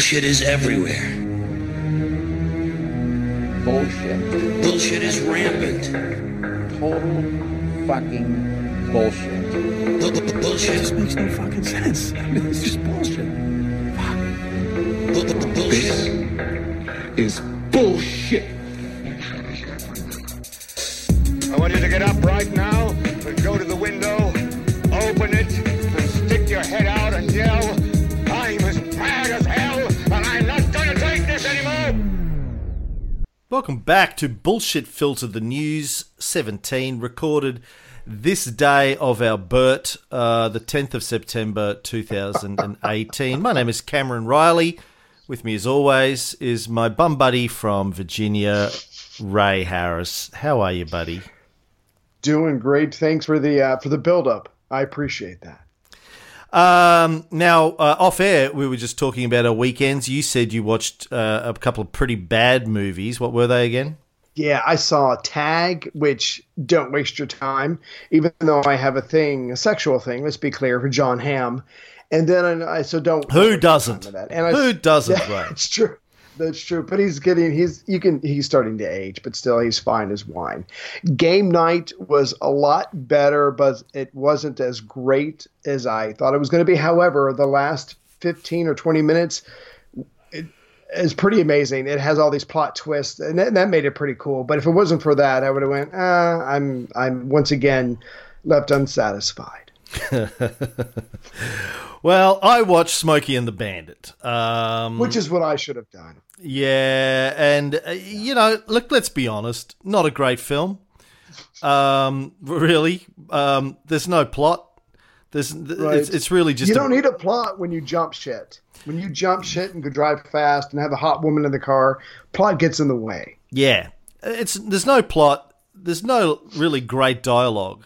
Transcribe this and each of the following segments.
Bullshit is everywhere. Bullshit. Bullshit is rampant. Total fucking bullshit. Bullshit. It just makes no fucking sense. I mean, it's just bullshit. Fuck. Bullshit is bullshit. I want you to get up right now and go to the window, open it, and stick your head out and yell, "I'm as mad as hell, and I'm not going to take this anymore!" Welcome back to Bullshit Filter, the News 17, recorded this day of our Burt, the 10th of September 2018. My name is Cameron Riley. With me, as always, is my bum buddy from Virginia, Ray Harris. How are you, buddy? Doing great. Thanks for the build-up. I appreciate that. Now, off air, we were just talking about our weekends. You said you watched a couple of pretty bad movies. What were they again? Yeah, I saw Tag, which, don't waste your time, even though I have a sexual thing, let's be clear, for John Hamm. And then don't. Who doesn't? Who doesn't, right? It's true. That's true, but he's starting to age, but still he's fine as wine. Game Night was a lot better, but it wasn't as great as I thought it was going to be. However, the last 15 or 20 minutes is pretty amazing. It has all these plot twists, and that made it pretty cool. But if it wasn't for that, I would have went, I'm once again left unsatisfied. Well, I watched Smokey and the Bandit, which is what I should have done. Yeah, and you know, look, let's be honest, not a great film. Really, there's no plot. It's really just you don't need a plot when you jump shit. When you jump shit and can drive fast and have a hot woman in the car, plot gets in the way. Yeah, there's no plot. There's no really great dialogue.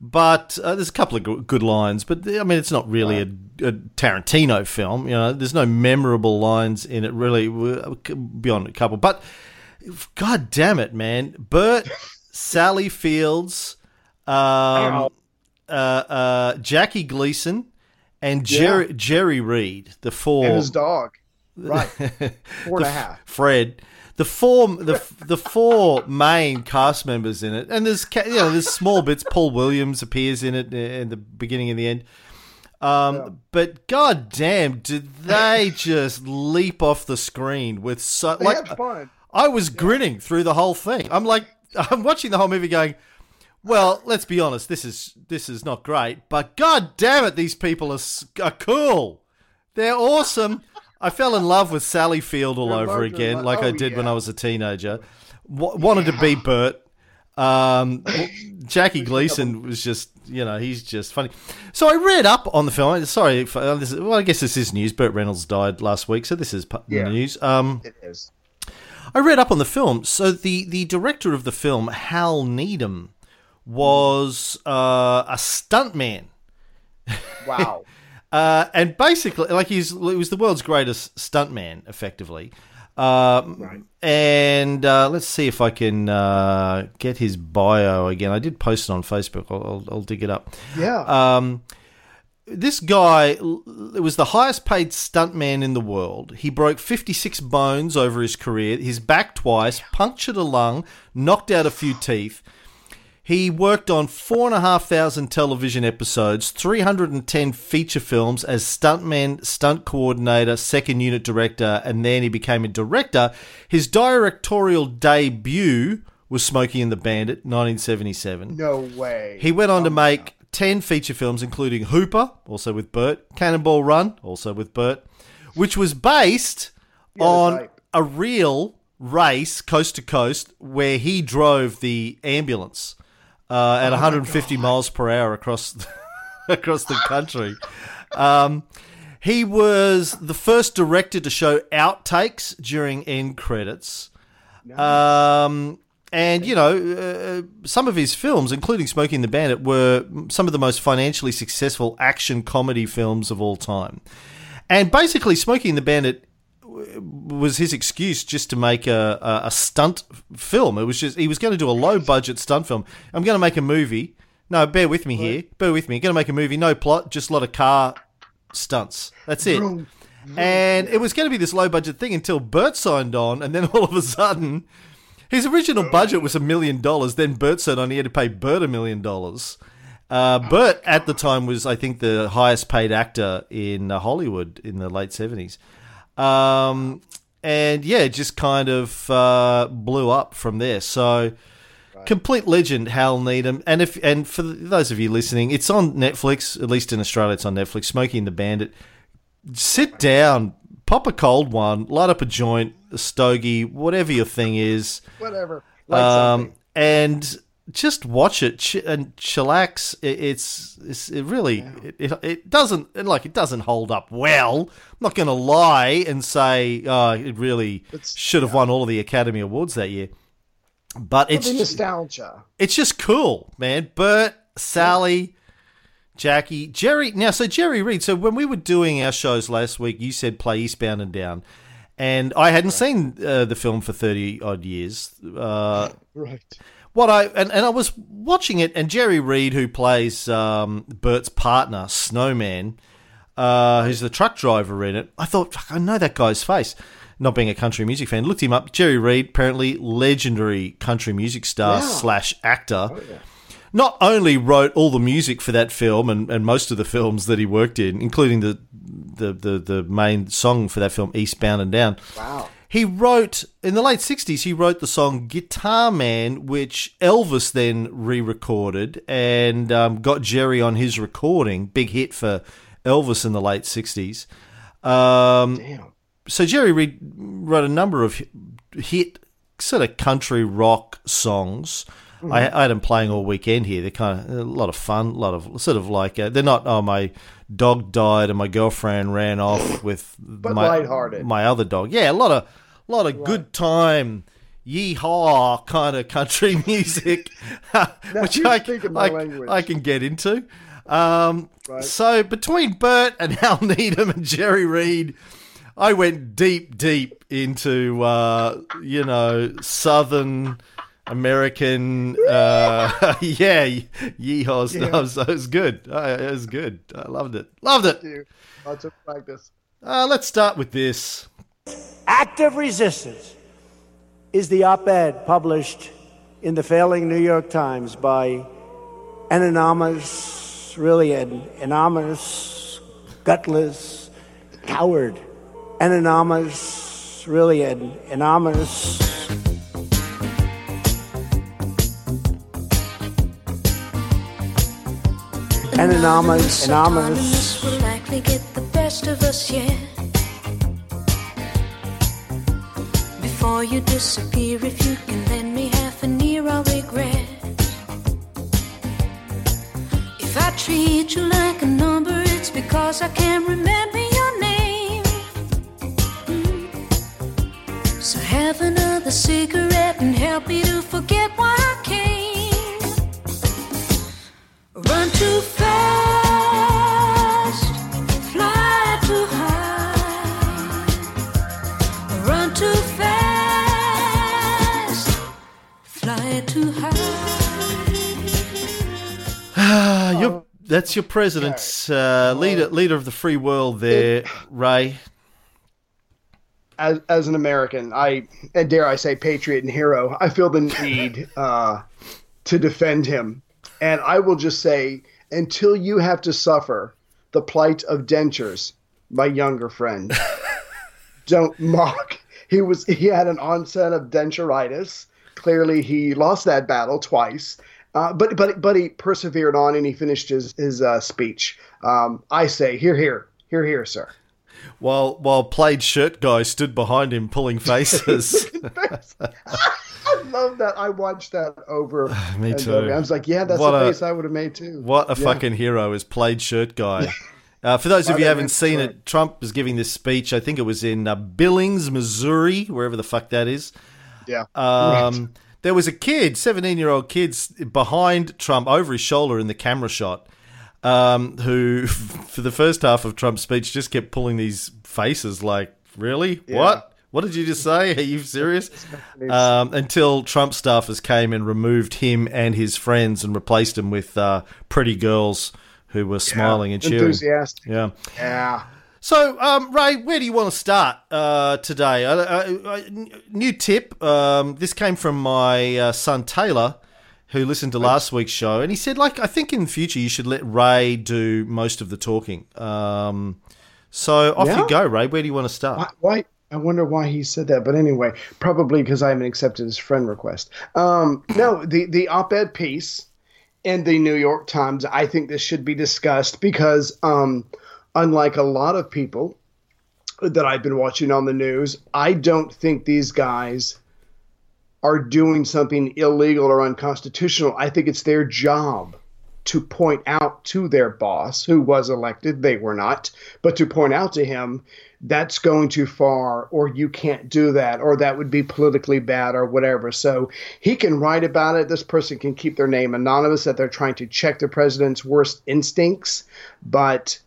But there's a couple of good lines, but I mean, it's not really a Tarantino film. You know, there's no memorable lines in it, really, beyond a couple. But god damn it, man, Burt, Sally Fields, Jackie Gleason, and Jerry Reed, the four and his dog, right, four and a half, Fred. The four main cast members in it, and there's small bits. Paul Williams appears in it in the beginning and the end, but goddamn, did they just leap off the screen with had fun. I was grinning through the whole thing. I'm watching the whole movie going, well, let's be honest, this is not great, but goddamn it, these people are cool. They're awesome. I fell in love with Sally Field all over again, like I did when I was a teenager. Wanted to be Burt. Jackie Gleason was just, you know, he's just funny. So I read up on the film. Sorry, I guess this is news. Burt Reynolds died last week, so this is news. It is. I read up on the film. So the director of the film, Hal Needham, was a stuntman. Wow. And basically, like, he was the world's greatest stuntman, effectively. Right. And let's see if I can get his bio again. I did post it on Facebook. I'll dig it up. Yeah. This guy was the highest-paid stuntman in the world. He broke 56 bones over his career, his back twice, punctured a lung, knocked out a few teeth. He worked on 4,500 television episodes, 310 feature films as stuntman, stunt coordinator, second unit director, and then he became a director. His directorial debut was Smokey and the Bandit, 1977. No way. He went on to make 10 feature films, including Hooper, also with Burt, Cannonball Run, also with Burt, which was based on a real race, coast to coast, where he drove the ambulance. At 150 miles per hour across the country. He was the first director to show outtakes during end credits. And, you know, some of his films, including Smokey and the Bandit, were some of the most financially successful action comedy films of all time. And basically, Smokey and the Bandit was his excuse just to make a stunt film. It was just, he was going to do a low budget stunt film. I'm going to make a movie. No, bear with me here. Bear with me. I'm going to make a movie. No plot, just a lot of car stunts. That's it. And it was going to be this low-budget thing until Burt signed on, and then all of a sudden, his original budget was $1 million. Then Burt signed on, he had to pay Burt $1 million. Burt, at the time, was, I think, the highest-paid actor in Hollywood in the late 70s. And, yeah, it just kind of blew up from there. So, complete legend, Hal Needham. And for those of you listening, it's on Netflix, at least in Australia it's on Netflix, Smokey and the Bandit. Sit down, pop a cold one, light up a joint, a stogie, whatever your thing is. Whatever. Like and just watch it and chillax. It doesn't hold up well. I'm not going to lie and say it should have won all of the Academy Awards that year. But it's nostalgia. It's just cool, man. Burt, Sally, Jackie, Jerry. Now, so Jerry Reed. So when we were doing our shows last week, you said play Eastbound and Down, and I hadn't seen the film for 30-odd years. Right. I was watching it, and Jerry Reed, who plays Burt's partner, Snowman, who's the truck driver in it. I thought, fuck, I know that guy's face. Not being a country music fan, looked him up. Jerry Reed, apparently legendary country music star slash actor. Oh, yeah. Not only wrote all the music for that film and most of the films that he worked in, including the main song for that film, Eastbound and Down. Wow. He wrote, in the late 60s, he wrote the song Guitar Man, which Elvis then re-recorded and got Jerry on his recording. Big hit for Elvis in the late 60s. Damn. So Jerry Reed wrote a number of hit sort of country rock songs. Mm-hmm. I had them playing all weekend here. They're kind of a lot of fun, a lot of sort of like they're not. Oh, my dog died and my girlfriend ran off with my other dog. Yeah, a lot of good time, yee-haw kind of country music, which I can get into. So between Burt and Hal Needham and Jerry Reed, I went deep into, Southern American, yeehaws. Yeah. No, so it was good. It was good. I loved it. Thank you. Lots of practice. Let's start with this. Active resistance is the op-ed published in the failing New York Times by an anonymous, gutless coward. Anonymous. Anonymous will likely get the best of us, yeah. Before you disappear, if you can lend me half an ear, I'll regret. If I treat you like a number, it's because I can't remember your name. So have another cigarette and help me to forget why I came. Run too fast, fly too high. Run too fast, fly too high. That's your president, leader of the free world there, Ray. As an American, dare I say patriot and hero, I feel the need to defend him. And I will just say, until you have to suffer the plight of dentures, my younger friend, don't mock. He had an onset of denturitis. Clearly, he lost that battle twice. But he persevered on and he finished his speech. I say, hear, sir. While plaid shirt guy stood behind him pulling faces. I love that. I watched that over. Me too. Over. I was like, yeah, that's a face I would have made too. What a fucking hero is plaid shirt guy. For those of you who haven't seen it, Trump was giving this speech. I think it was in Billings, Missouri, wherever the fuck that is. Yeah. Right. There was a kid, 17-year-old kid, behind Trump over his shoulder in the camera shot. Who for the first half of Trump's speech just kept pulling these faces like, really? Yeah. What did you just say? Are you serious? Until Trump staffers came and removed him and his friends and replaced him with pretty girls who were smiling and cheering. Enthusiastic. Yeah. So, Ray, where do you want to start today? New tip. This came from my son Taylor, who listened to last week's show, and he said, "Like, I think in the future you should let Ray do most of the talking." So off you go, Ray. Where do you want to start? Why? I wonder why he said that, but anyway, probably because I haven't accepted his friend request. No, the op-ed piece in the New York Times. I think this should be discussed because, unlike a lot of people that I've been watching on the news, I don't think these guys are doing something illegal or unconstitutional. I think it's their job to point out to their boss, who was elected, they were not, but to point out to him, that's going too far, or you can't do that, or that would be politically bad, or whatever. So he can write about it. This person can keep their name anonymous, that they're trying to check the president's worst instincts. But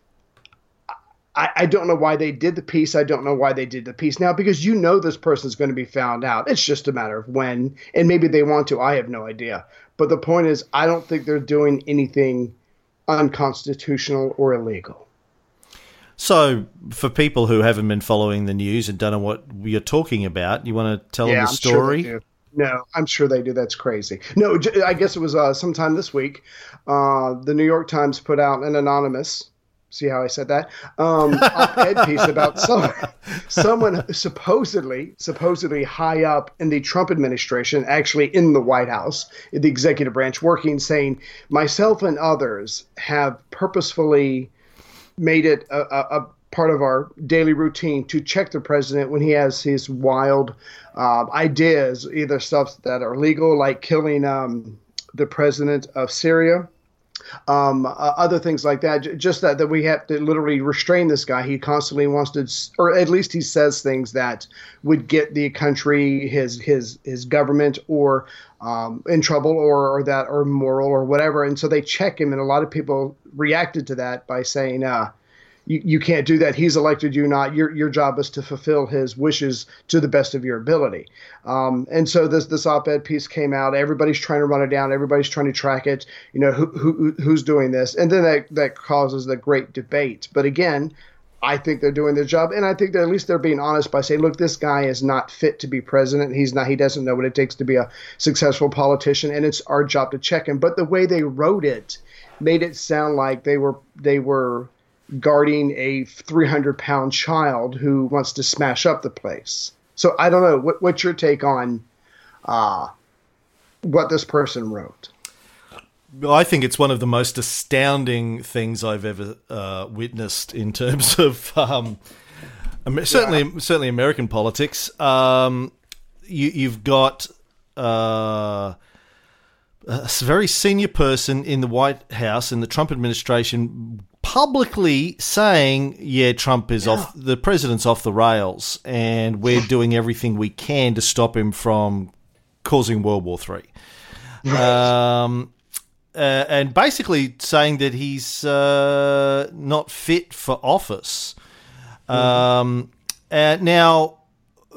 I don't know why they did the piece. I don't know why they did the piece now, because you know this person's going to be found out. It's just a matter of when, and maybe they want to. I have no idea. But the point is, I don't think they're doing anything unconstitutional or illegal. So for people who haven't been following the news and don't know what you're talking about, you want to tell them the story? Sure. No, I'm sure they do. That's crazy. No, I guess it was sometime this week. The New York Times put out an anonymous, see how I said that, op-ed piece about someone supposedly high up in the Trump administration, actually in the White House, the executive branch working, saying, myself and others have purposefully made it a part of our daily routine to check the president when he has his wild ideas, either stuff that are legal, like killing the president of Syria, other things like that, just that we have to literally restrain this guy. He constantly wants to, or at least he says things that would get the country, his government, or in trouble, or that are moral or whatever. And so they check him, and a lot of people reacted to that by saying, you can't do that. He's elected you, not. Your job is to fulfill his wishes to the best of your ability. And so this op-ed piece came out. Everybody's trying to run it down. Everybody's trying to track it. You know, who's doing this? And then that causes the great debate. But again, I think they're doing their job, and I think that at least they're being honest by saying, look, this guy is not fit to be president. He's not. He doesn't know what it takes to be a successful politician, and it's our job to check him. But the way they wrote it made it sound like they were guarding a 300-pound child who wants to smash up the place. So I don't know. What's your take on what this person wrote? I think it's one of the most astounding things I've ever witnessed in terms of certainly American politics. You've got a very senior person in the White House, in the Trump administration, publicly saying, Trump is off, the president's off the rails, and we're doing everything we can to stop him from causing World War III. Right. And basically saying that he's not fit for office. Now, I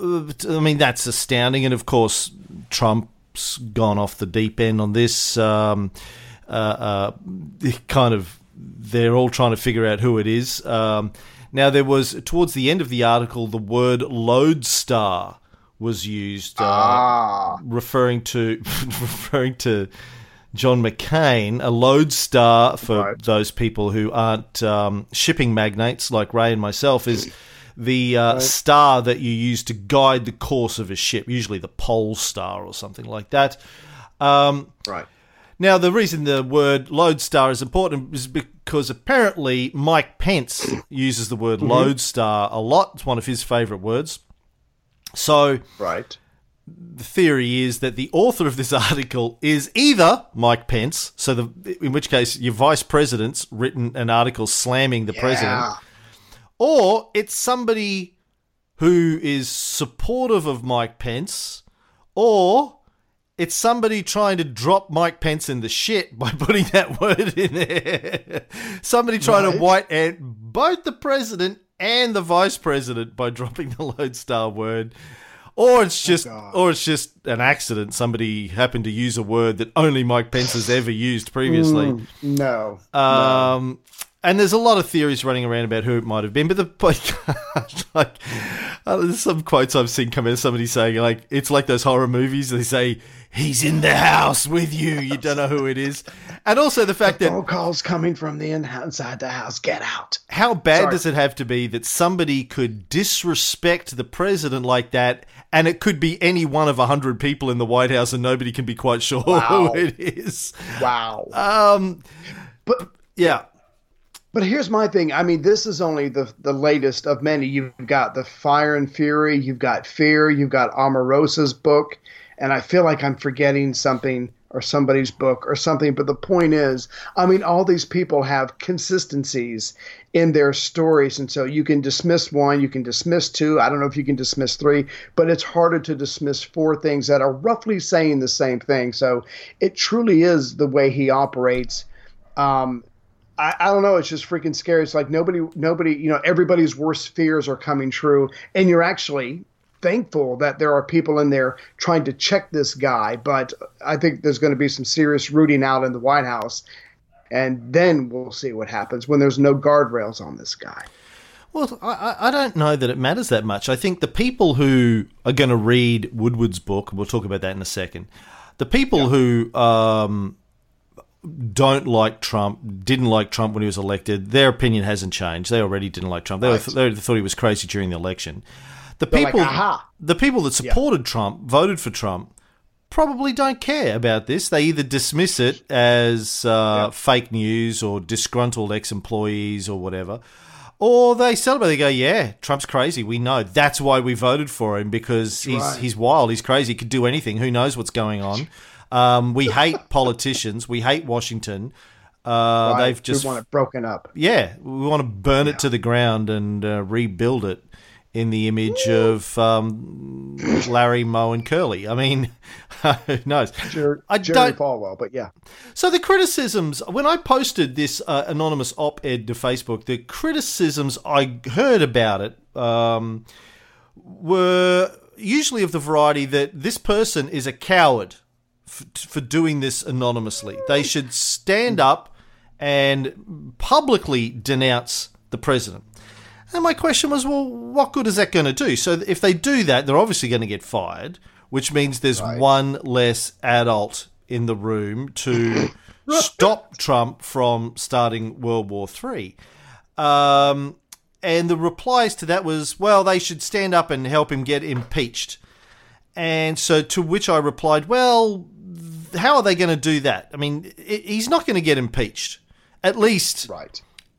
mean, that's astounding. And, of course, Trump's gone off the deep end on this. Kind of, they're all trying to figure out who it is. Now, there was, towards the end of the article, the word lodestar was used, referring to John McCain, a lodestar for those people who aren't shipping magnates like Ray and myself, is the star that you use to guide the course of a ship, usually the pole star or something like that. Right. Now, the reason the word lodestar is important is because apparently Mike Pence uses the word lodestar a lot. It's one of his favorite words. So, right. The theory is that the author of this article is either Mike Pence, so in which case your vice president's written an article slamming the president, or it's somebody who is supportive of Mike Pence, or it's somebody trying to drop Mike Pence in the shit by putting that word in there. Somebody trying to white ant both the president and the vice president by dropping the lodestar word. Or it's just an accident. Somebody happened to use a word that only Mike Pence has ever used previously. No. And there's a lot of theories running around about who it might have been, but the podcast, like, there's some quotes I've seen come out of somebody saying, like, it's like those horror movies. They say, he's in the house with you. You don't know who it is. And also the fact that phone calls coming from the inside the house. Get out. How bad does it have to be that somebody could disrespect the president like that? And it could be any one of 100 people in the White House and nobody can be quite sure who it is. Wow. But yeah. But here's my thing. I mean, this is only the latest of many. You've got the Fire and Fury. You've got Fear. You've got Omarosa's book. And I feel like I'm forgetting something or somebody's book or something. But the point is, I mean, all these people have consistencies in their stories. And so you can dismiss one. You can dismiss two. I don't know if you can dismiss three. But it's harder to dismiss four things that are roughly saying the same thing. So it truly is the way he operates. I don't know. It's just freaking scary. It's like nobody, you know, everybody's worst fears are coming true. And you're actually thankful that there are people in there trying to check this guy. But I think there's going to be some serious rooting out in the White House. And then we'll see what happens when there's no guardrails on this guy. Well, I don't know that it matters that much. I think the people who are going to read Woodward's book, and we'll talk about that in a second, the people who don't like Trump, didn't like Trump when he was elected, their opinion hasn't changed. They already didn't like Trump. They thought he was crazy during the election. The people that supported Trump, voted for Trump, probably don't care about this. They either dismiss it as fake news or disgruntled ex-employees or whatever, or they celebrate. They go, yeah, Trump's crazy. We know. That's why we voted for him, because he's wild, he's crazy, he could do anything. Who knows what's going on? We hate politicians. We hate Washington. They've just, we want it broken up. Yeah, we want to burn it to the ground and rebuild it in the image of Larry, Moe, and Curly. I mean, who knows? Jerry Falwell, but yeah. So the criticisms, when I posted this anonymous op-ed to Facebook, the criticisms I heard about it were usually of the variety that this person is a coward for doing this anonymously. They should stand up and publicly denounce the president. And my question was, well, what good is that going to do? So if they do that, they're obviously going to get fired, which means there's one less adult in the room to stop Trump from starting World War III. And the replies to that was, well, they should stand up and help him get impeached. And so to which I replied, well, how are they going to do that? I mean, he's not going to get impeached, at least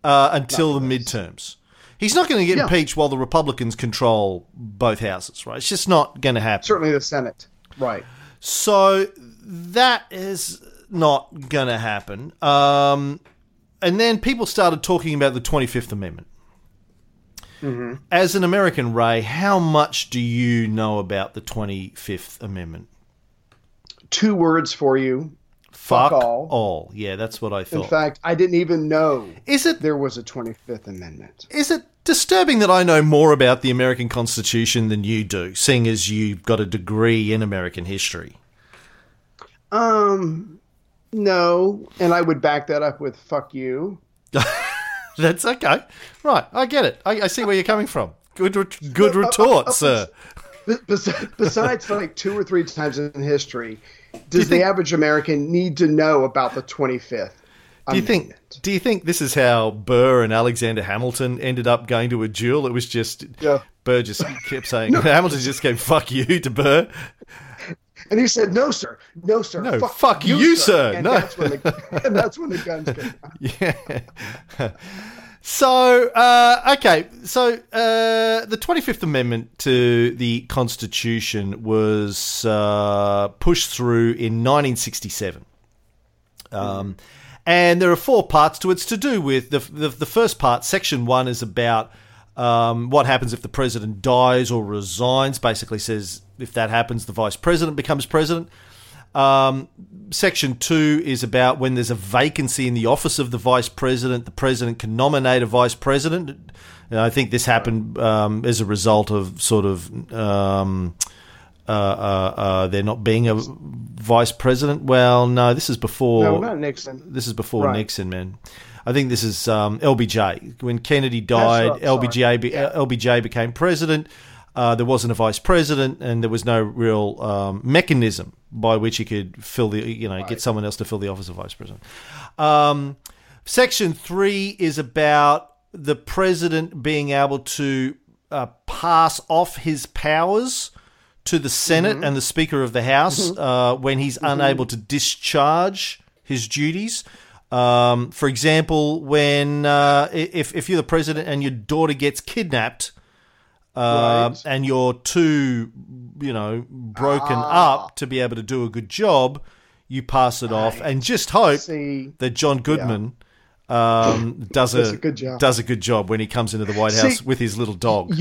until the midterms. He's not going to get impeached while the Republicans control both houses, right? It's just not going to happen. Certainly the Senate, right. So that is not going to happen. And then people started talking about the 25th Amendment. Mm-hmm. As an American, Ray, how much do you know about the 25th Amendment? 2 words for you. Fuck all. Yeah, that's what I thought. In fact, I didn't even know there was a 25th Amendment. Is it disturbing that I know more about the American Constitution than you do, seeing as you've got a degree in American history? No, and I would back that up with fuck you. That's okay. Right, I get it. I see where you're coming from. Good retort, sir. Besides like 2 or 3 times in history, does the average American need to know about the 25th Amendment? Do you think this is how Burr and Alexander Hamilton ended up going to a duel? It was just Burr just kept saying, Hamilton just gave fuck you to Burr. And he said, no, sir. No, fuck you, sir. And, that's when the guns came out. Yeah. So, okay. So, the 25th Amendment to the Constitution was pushed through in 1967. And there are 4 parts to it. It's to do with the first part, Section 1, is about what happens if the president dies or resigns. Basically says if that happens, the vice president becomes president. Section 2 is about when there's a vacancy in the office of the vice president, the president can nominate a vice president. And I think this happened as a result of sort of there not being a vice president. Well, no, this is before Nixon, man. I think this is LBJ. When Kennedy died, LBJ became president. There wasn't a vice president, and there was no real mechanism by which he could fill the, get someone else to fill the office of vice president. Section 3 is about the president being able to pass off his powers to the Senate and the Speaker of the House when he's unable to discharge his duties. For example, when if you're the president and your daughter gets kidnapped and you're too, broken up to be able to do a good job, you pass it off and just hope that John Goodman does a good job when he comes into the White House with his little dog.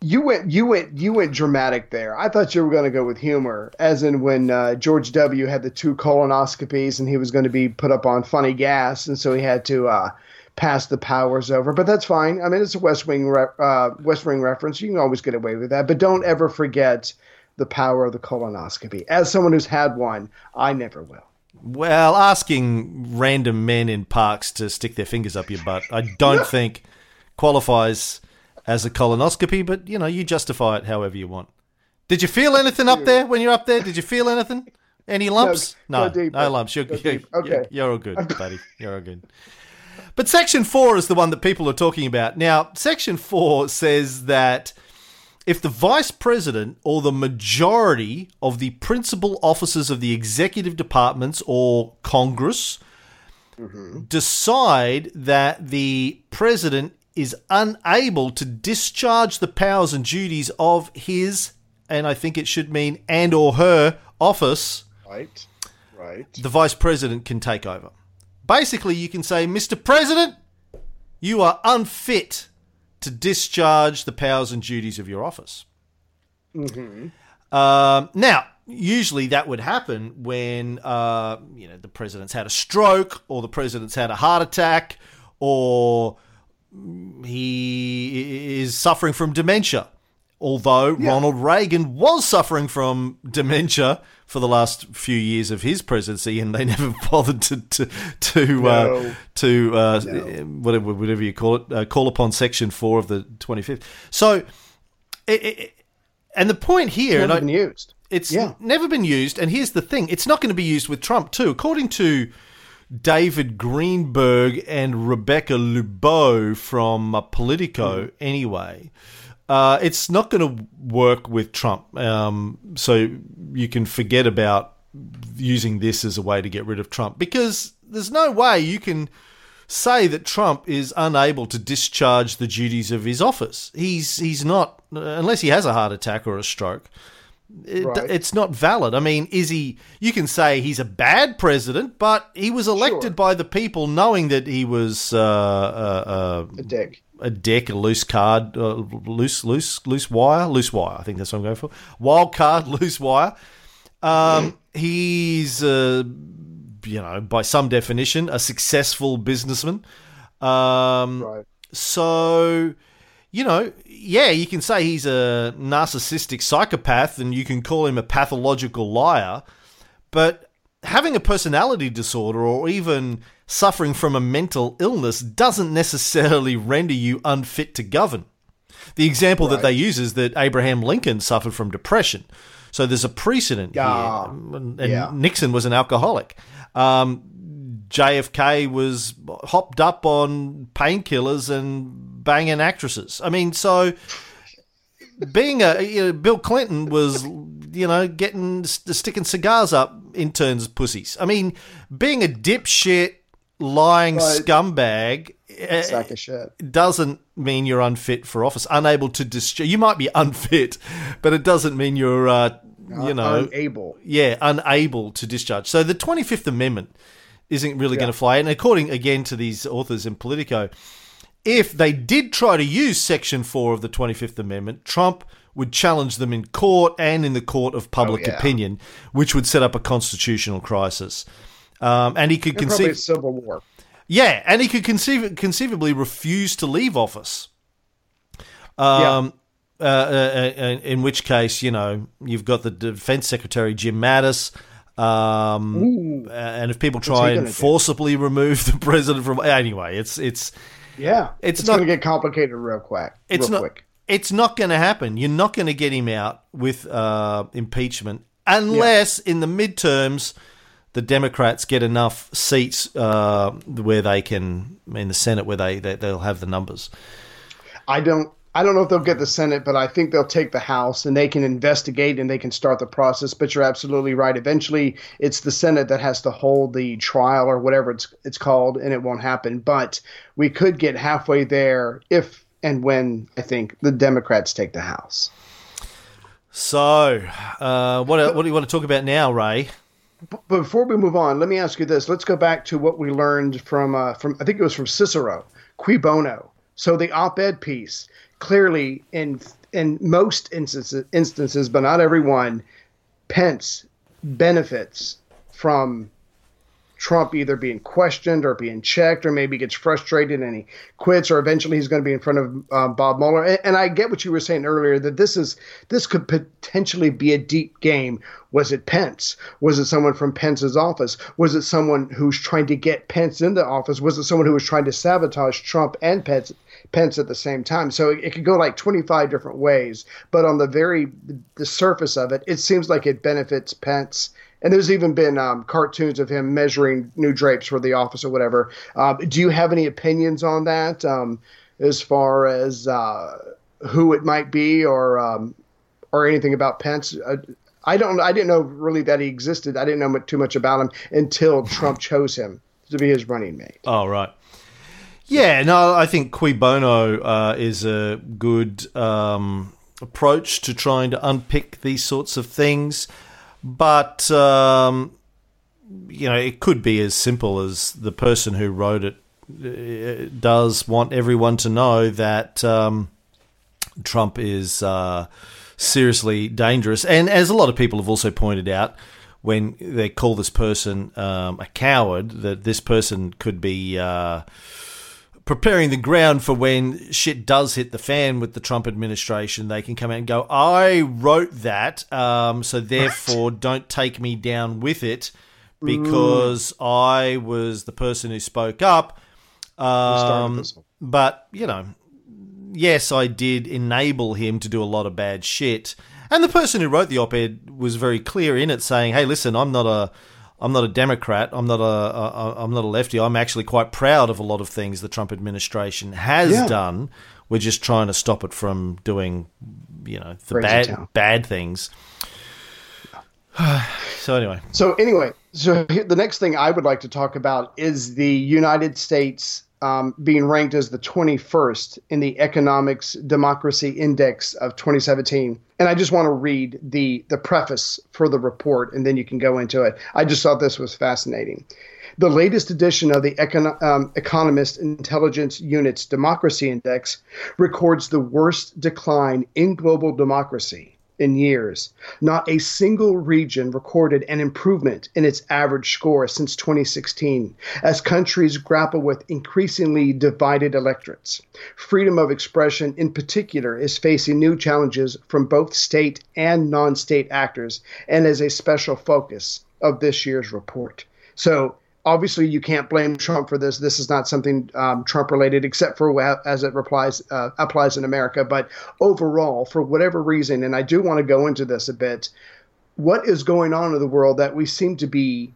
You went dramatic there. I thought you were going to go with humor, as in when George W. had the 2 colonoscopies and he was going to be put up on funny gas, and so he had to pass the powers over. But that's fine. I mean, it's a West Wing reference. You can always get away with that. But don't ever forget the power of the colonoscopy. As someone who's had one, I never will. Well, asking random men in parks to stick their fingers up your butt, I don't think qualifies as a colonoscopy, but, you justify it however you want. Did you feel anything up there when you're up there? Did you feel anything? Any lumps? No lumps. You're all good, buddy. You're all good. But Section 4 is the one that people are talking about. Now, Section 4 says that if the vice president or the majority of the principal officers of the executive departments or Congress decide that the president is unable to discharge the powers and duties of his, and I think it should mean and or her, office, right. The vice president can take over. Basically, you can say, Mr. President, you are unfit to discharge the powers and duties of your office. Now, usually that would happen when the president's had a stroke, or the president's had a heart attack, or he is suffering from dementia, although Ronald Reagan was suffering from dementia for the last few years of his presidency, and they never bothered to whatever you call it, call upon Section 4 of the 25th. So, and the point here, it's never been used. Never been used, and here's the thing: it's not going to be used with Trump too, according to David Greenberg and Rebecca Lubeau from Politico, anyway. It's not going to work with Trump. So you can forget about using this as a way to get rid of Trump, because there's no way you can say that Trump is unable to discharge the duties of his office. He's not, unless he has a heart attack or a stroke. It's not valid. I mean, you can say he's a bad president, but he was elected by the people knowing that he was a dick, a loose card, loose wire. I think that's what I'm going for. Wild card, loose wire. He's, by some definition, a successful businessman. So, you can say he's a narcissistic psychopath and you can call him a pathological liar, but having a personality disorder or even suffering from a mental illness doesn't necessarily render you unfit to govern. The example that they use is that Abraham Lincoln suffered from depression. So there's a precedent here. And Nixon was an alcoholic. JFK was hopped up on painkillers and banging actresses. I mean, so being Bill Clinton was, getting sticking cigars up interns' pussies. I mean, being a dipshit, lying scumbag sack of shit doesn't mean you're unfit for office. Unable to discharge, you might be unfit, but it doesn't mean you're, unable. Yeah, unable to discharge. So the 25th Amendment isn't really going to fly. And according, again, to these authors in Politico, if they did try to use Section 4 of the 25th Amendment, Trump would challenge them in court and in the court of public opinion, which would set up a constitutional crisis. And he could probably a civil war. Yeah, and he could conceivably refuse to leave office. In which case, you've got the Defense Secretary Jim Mattis, And if people try and forcibly remove the president from, anyway, it's not going to get complicated real quick. It's not going to happen. You're not going to get him out with impeachment unless in the midterms the Democrats get enough seats where they can in the Senate where they'll have the numbers. I don't know if they'll get the Senate, but I think they'll take the House and they can investigate and they can start the process. But you're absolutely right. Eventually, it's the Senate that has to hold the trial or whatever it's called, and it won't happen. But we could get halfway there if and when, I think, the Democrats take the House. So what do you want to talk about now, Ray? But before we move on, let me ask you this. Let's go back to what we learned from I think it was from Cicero, Cui Bono. So the op-ed piece. Clearly, in most instances, but not everyone, Pence benefits from Trump either being questioned or being checked, or maybe gets frustrated and he quits, or eventually he's going to be in front of Bob Mueller. And I get what you were saying earlier, that this could potentially be a deep game. Was it Pence? Was it someone from Pence's office? Was it someone who's trying to get Pence into office? Was it someone who was trying to sabotage Trump and Pence at the same time? So it could go like 25 different ways, but on the surface of it, it seems like it benefits Pence. And there's even been cartoons of him measuring new drapes for the office or whatever. Do you have any opinions on that as far as who it might be or anything about Pence? I didn't know really that he existed. I didn't know too much about him until Trump chose him to be his running mate. Oh, right. Yeah, no, I think Cui Bono is a good approach to trying to unpick these sorts of things. But, it could be as simple as the person who wrote it does want everyone to know that Trump is seriously dangerous. And as a lot of people have also pointed out, when they call this person a coward, that this person could be preparing the ground for when shit does hit the fan with the Trump administration. They can come out and go, I wrote that, so therefore don't take me down with it because I was the person who spoke up. But, yes, I did enable him to do a lot of bad shit. And the person who wrote the op-ed was very clear in it saying, hey, listen, I'm not a Democrat. I'm not a lefty. I'm actually quite proud of a lot of things the Trump administration has done. We're just trying to stop it from doing, the bad things. So the next thing I would like to talk about is the United States being ranked as the 21st in the Economics Democracy Index of 2017. And I just want to read the preface for the report, and then you can go into it. I just thought this was fascinating. The latest edition of the Economist Intelligence Unit's Democracy Index records the worst decline in global democracy in years. Not a single region recorded an improvement in its average score since 2016, as countries grapple with increasingly divided electorates. Freedom of expression, in particular, is facing new challenges from both state and non-state actors, and is a special focus of this year's report. So, obviously, you can't blame Trump for this. This is not something Trump-related, except for as it applies in America. But overall, for whatever reason, and I do want to go into this a bit, what is going on in the world that we seem to be,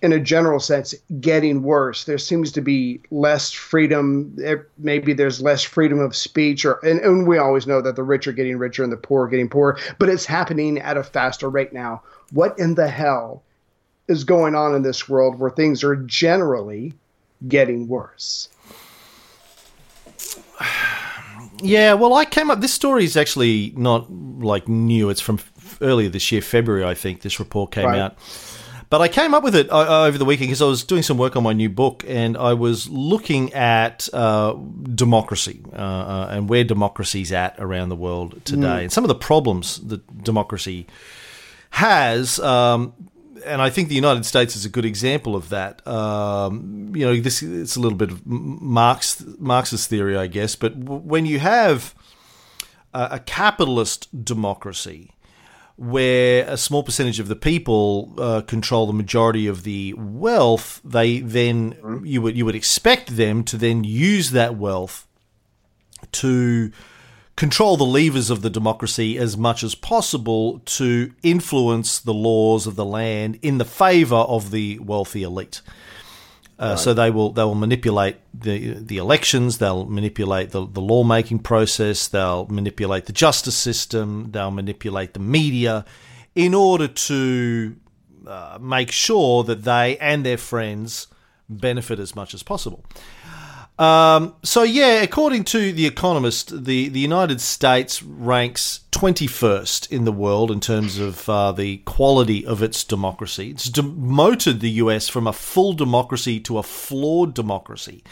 in a general sense, getting worse? There seems to be less freedom. Maybe there's less freedom of speech. And we always know that the rich are getting richer and the poor are getting poorer. But it's happening at a faster rate now. What in the hell is going on in this world where things are generally getting worse? Yeah, well, this story is actually not like new. It's from earlier this year, February, I think, this report came out. But I came up with it over the weekend because I was doing some work on my new book and I was looking at democracy and where democracy's at around the world today and some of the problems that democracy has. And I think the United States is a good example of that. It's a little bit of Marxist theory, I guess. But when you have a capitalist democracy where a small percentage of the people control the majority of the wealth, they then you would expect them to then use that wealth to control the levers of the democracy as much as possible to influence the laws of the land in the favor of the wealthy elite. Right. So they will manipulate the elections, they'll manipulate the lawmaking process, they'll manipulate the justice system, they'll manipulate the media in order to make sure that they and their friends benefit as much as possible. So, according to The Economist, the United States ranks 21st in the world in terms of the quality of its democracy. It's demoted the US from a full democracy to a flawed democracy.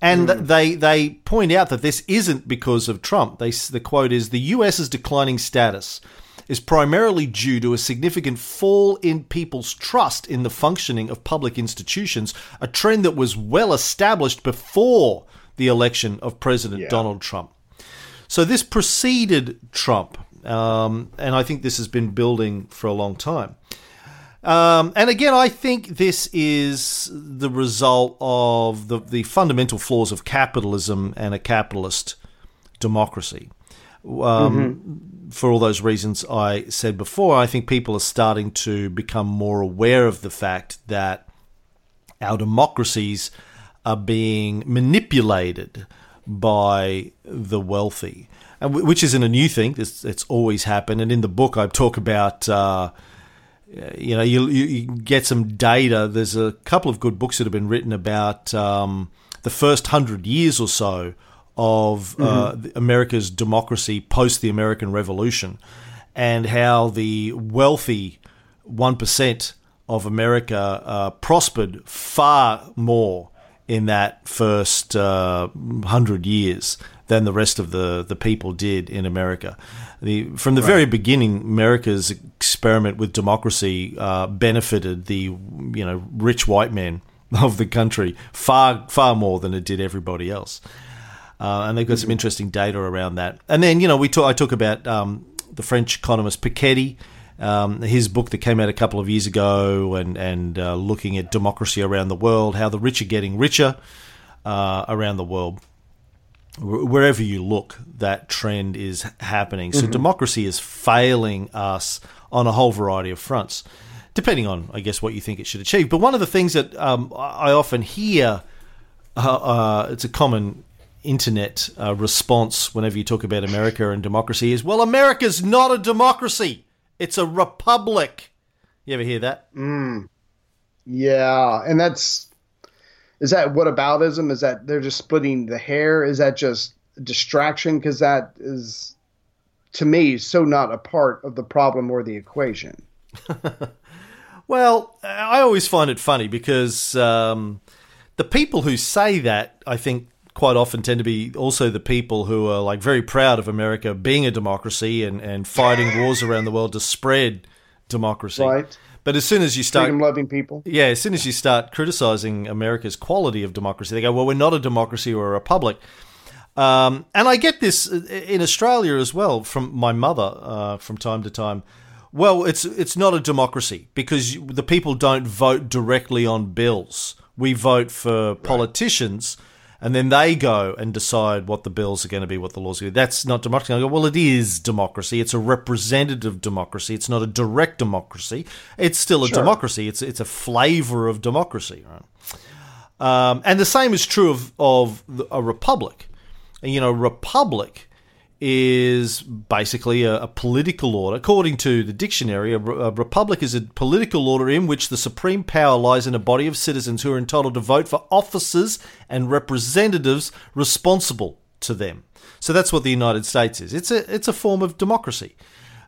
And they point out that this isn't because of Trump. The quote is, "The US's declining status is primarily due to a significant fall in people's trust in the functioning of public institutions, a trend that was well established before the election of President Donald Trump." So this preceded Trump, and I think this has been building for a long time. And again, I think this is the result of the fundamental flaws of capitalism and a capitalist democracy. For all those reasons I said before, I think people are starting to become more aware of the fact that our democracies are being manipulated by the wealthy, and which isn't a new thing. It's always happened. And in the book, I talk about, you get some data. There's a couple of good books that have been written about the first 100 years or so of America's democracy post the American Revolution, and how the wealthy 1% of America prospered far more in that first 100 years than the rest of the people did in America. From the very beginning, America's experiment with democracy benefited the rich white men of the country far, far more than it did everybody else. And they've got some interesting data around that. And then, I talk about the French economist Piketty, his book that came out a couple of years ago, and looking at democracy around the world, how the rich are getting richer around the world. Wherever you look, that trend is happening. So democracy is failing us on a whole variety of fronts, depending on, I guess, what you think it should achieve. But one of the things that I often hear, it's a common internet response whenever you talk about America and democracy is, well, America's not a democracy. It's a republic. You ever hear that? Yeah. And is that whataboutism? Is that they're just splitting the hair? Is that just distraction? Because that is, to me, so not a part of the problem or the equation. Well, I always find it funny because the people who say that, I think, quite often tend to be also the people who are like very proud of America being a democracy and fighting wars around the world to spread democracy. Right. But as soon as you start freedom-loving people. Yeah, as soon as you start criticizing America's quality of democracy, they go, well, we're not a democracy or a republic. And I get this in Australia as well from my mother from time to time. Well, it's not a democracy because the people don't vote directly on bills. We vote for politicians. And then they go and decide what the bills are going to be, what the laws are going to be. That's not democracy. I go, well, it is democracy. It's a representative democracy. It's not a direct democracy. It's still a democracy. It's a flavor of democracy, right? And the same is true of a republic. And, republic is basically a political order. According to the dictionary, a republic is a political order in which the supreme power lies in a body of citizens who are entitled to vote for officers and representatives responsible to them. So that's what the United States is. It's a form of democracy.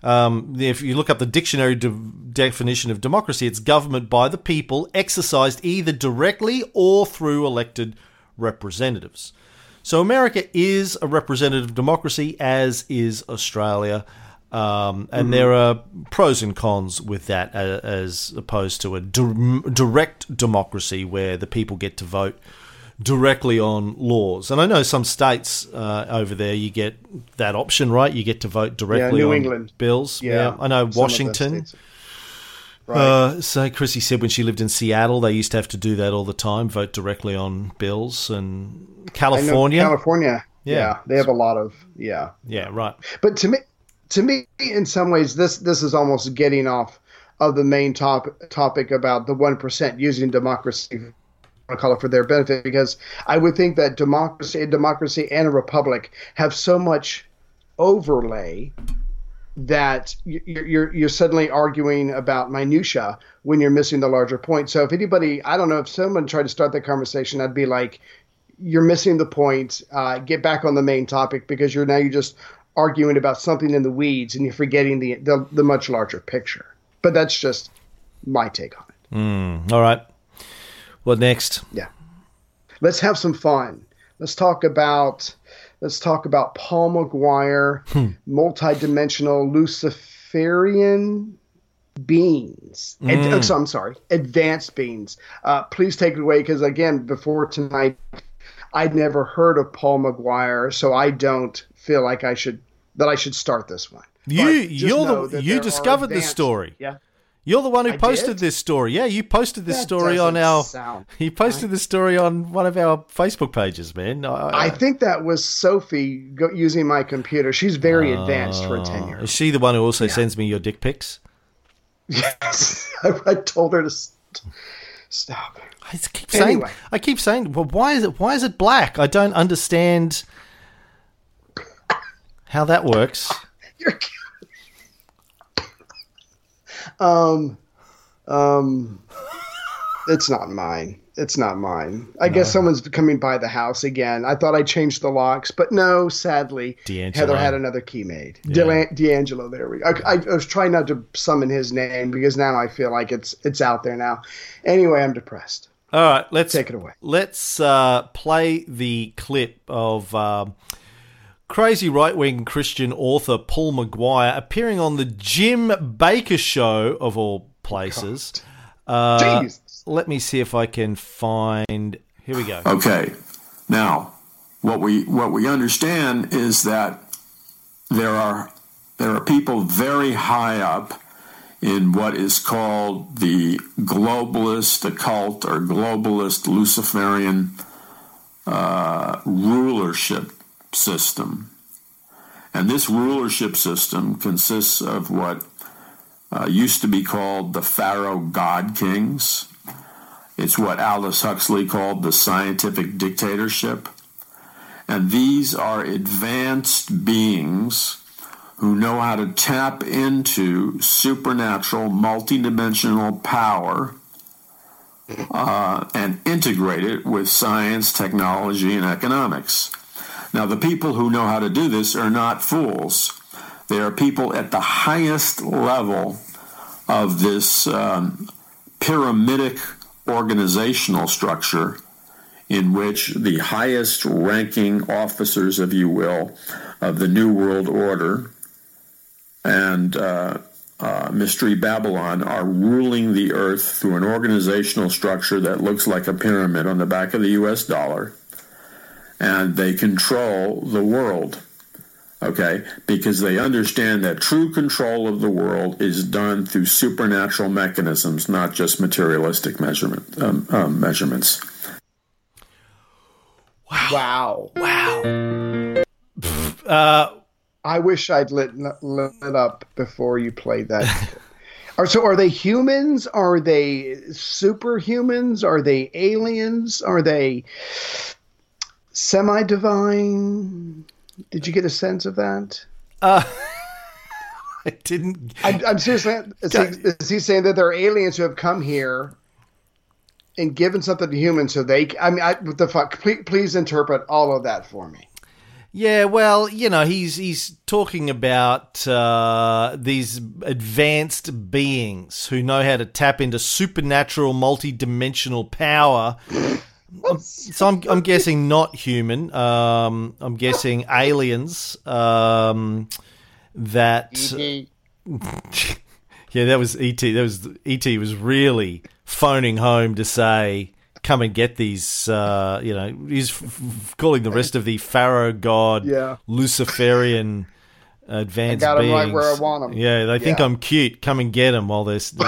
If you look up the dictionary definition of democracy, it's government by the people exercised either directly or through elected representatives. So America is a representative democracy, as is Australia, and there are pros and cons with that as opposed to a direct democracy where the people get to vote directly on laws. And I know some states over there, you get that option, right? You get to vote directly on England. Bills. Yeah, I know Washington. Right. So Chrissy said when she lived in Seattle, they used to have to do that all the time, vote directly on bills. And California. Yeah. They have a lot of, yeah, right. But to me, in some ways, this is almost getting off of the main topic about the 1% using democracy for their benefit, because I would think that democracy and a republic have so much overlay that you're suddenly arguing about minutia when you're missing the larger point. So if anybody, I don't know, if someone tried to start that conversation, I'd be like, you're missing the point. Get back on the main topic, because you're just arguing about something in the weeds and you're forgetting the much larger picture. But that's just my take on it. All right. What next? Yeah. Let's have some fun. Let's talk about Paul McGuire, multidimensional Luciferian beings. Advanced beings. Please take it away, because, again, before tonight, I'd never heard of Paul McGuire, so I don't feel like I should start this one. You discovered this story. Yeah. You're the one who posted this story. Yeah, you posted this story on this story on one of our Facebook pages, man. I think that was Sophie using my computer. She's very advanced for a 10-year. Is she the one who also sends me your dick pics? Yes, I told her to stop. I keep saying, well, why is it black? I don't understand how that works. You're kidding. It's not mine. I guess someone's coming by the house again. I thought I changed the locks, but no, sadly, D'Angelo. Heather had another key made. Yeah. D'Angelo, there we go. I was trying not to summon his name, because now I feel like it's out there now. Anyway, I'm depressed. All right, let's take it away. Let's play the clip of crazy right-wing Christian author Paul McGuire appearing on the Jim Bakker Show, of all places. Let me see if I can find... Here we go. Okay. Now, what we understand is that there are people very high up in what is called the globalist occult or globalist Luciferian rulership system. And this rulership system consists of what used to be called the Pharaoh God Kings. It's what Aldous Huxley called the scientific dictatorship. And these are advanced beings who know how to tap into supernatural, multidimensional power and integrate it with science, technology, and economics. Now, the people who know how to do this are not fools. They are people at the highest level of this pyramidic organizational structure, in which the highest ranking officers, if you will, of the New World Order and Mystery Babylon are ruling the earth through an organizational structure that looks like a pyramid on the back of the U.S. dollar. And they control the world, okay? Because they understand that true control of the world is done through supernatural mechanisms, not just materialistic measurements. Wow. I wish I'd lit up before you played that. So are they humans? Are they superhumans? Are they aliens? Are they... semi-divine? Did you get a sense of that? I didn't. I'm seriously. Is he saying that there are aliens who have come here and given something to humans so they? I mean, what the fuck? Please interpret all of that for me. Yeah, well, you know, he's talking about these advanced beings who know how to tap into supernatural, multi-dimensional power. So I'm guessing not human. I'm guessing aliens. E.T. Yeah, that was E.T. Was really phoning home to say, come and get these, you know, he's calling the rest of the Pharaoh god, Luciferian advanced beings. I got them right where I want them. Yeah, they think I'm cute. Come and get them while they're... So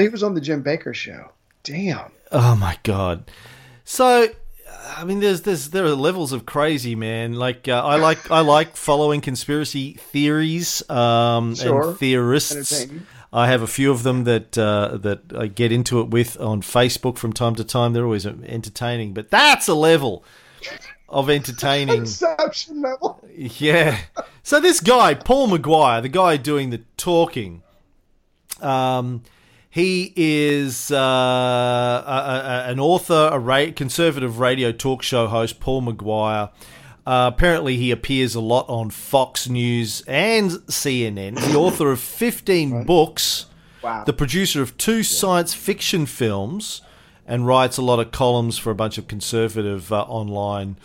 he was on the Jim Bakker Show. Damn. Oh, my God. So... I mean, there are levels of crazy, man. Like I like following conspiracy theories and theorists. I have a few of them that I get into it with on Facebook from time to time. They're always entertaining, but that's a level of entertaining. Inception level. Yeah. So this guy, Paul McGuire, the guy doing the talking, he is an author, conservative radio talk show host, Paul McGuire. Apparently, he appears a lot on Fox News and CNN. The author of 15 books, the producer of 2 science fiction films, and writes a lot of columns for a bunch of conservative online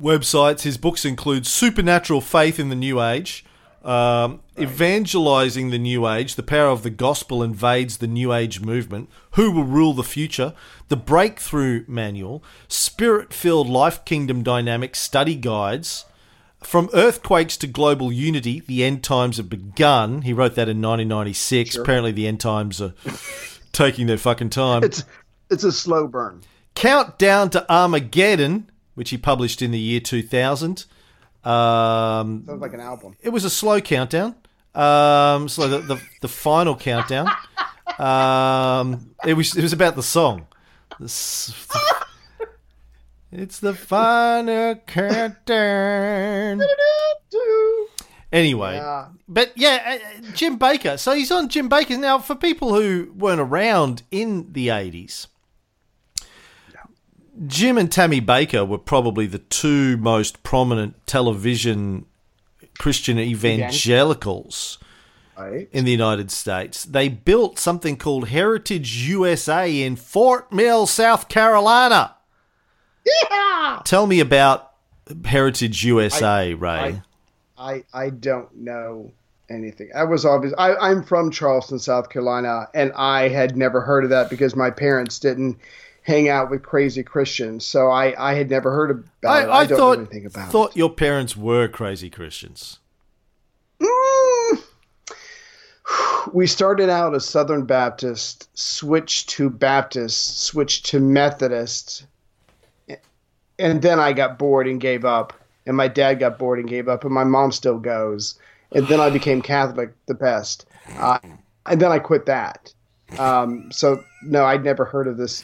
websites. His books include Supernatural Faith in the New Age, Evangelizing the New Age, The Power of the Gospel Invades the New Age Movement, Who Will Rule the Future, The Breakthrough Manual, Spirit-Filled Life Kingdom Dynamics Study Guides, From Earthquakes to Global Unity, The End Times Have Begun. He wrote that in 1996. Sure. Apparently the end times are taking their fucking time. It's a slow burn. Countdown to Armageddon, which he published in the year 2000. Sounds like an album. It was a slow countdown. So the final countdown. It was about the song. It's the final countdown. Anyway, Jim Bakker. So he's on Jim Bakker now. For people who weren't around in the 80s. Jim and Tammy Bakker were probably the 2 most prominent television Christian evangelicals in the United States. They built something called Heritage USA in Fort Mill, South Carolina. Yeah! Tell me about Heritage USA, Ray. I don't know anything. I was obvious. I'm from Charleston, South Carolina, and I had never heard of that because my parents didn't hang out with crazy Christians. So I had never heard about it. I don't know anything about it. I thought your parents were crazy Christians. We started out as Southern Baptist, switched to Baptist, switched to Methodist. And then I got bored and gave up. And my dad got bored and gave up. And my mom still goes. And then I became Catholic, the best. And then I quit that. So, no, I'd never heard of this.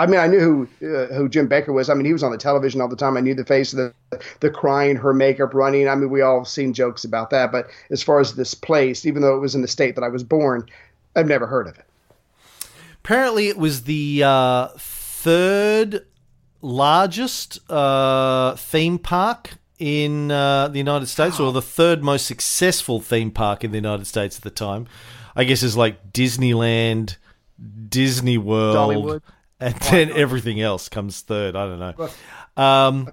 I mean, I knew who Jim Bakker was. I mean, he was on the television all the time. I knew the face of the crying, her makeup running. I mean, we all seen jokes about that. But as far as this place, even though it was in the state that I was born, I've never heard of it. Apparently, it was the 3rd largest theme park in the United States, or the 3rd most successful theme park in the United States at the time. I guess it's like Disneyland, Disney World, Dollywood. And then everything else comes 3rd. I don't know.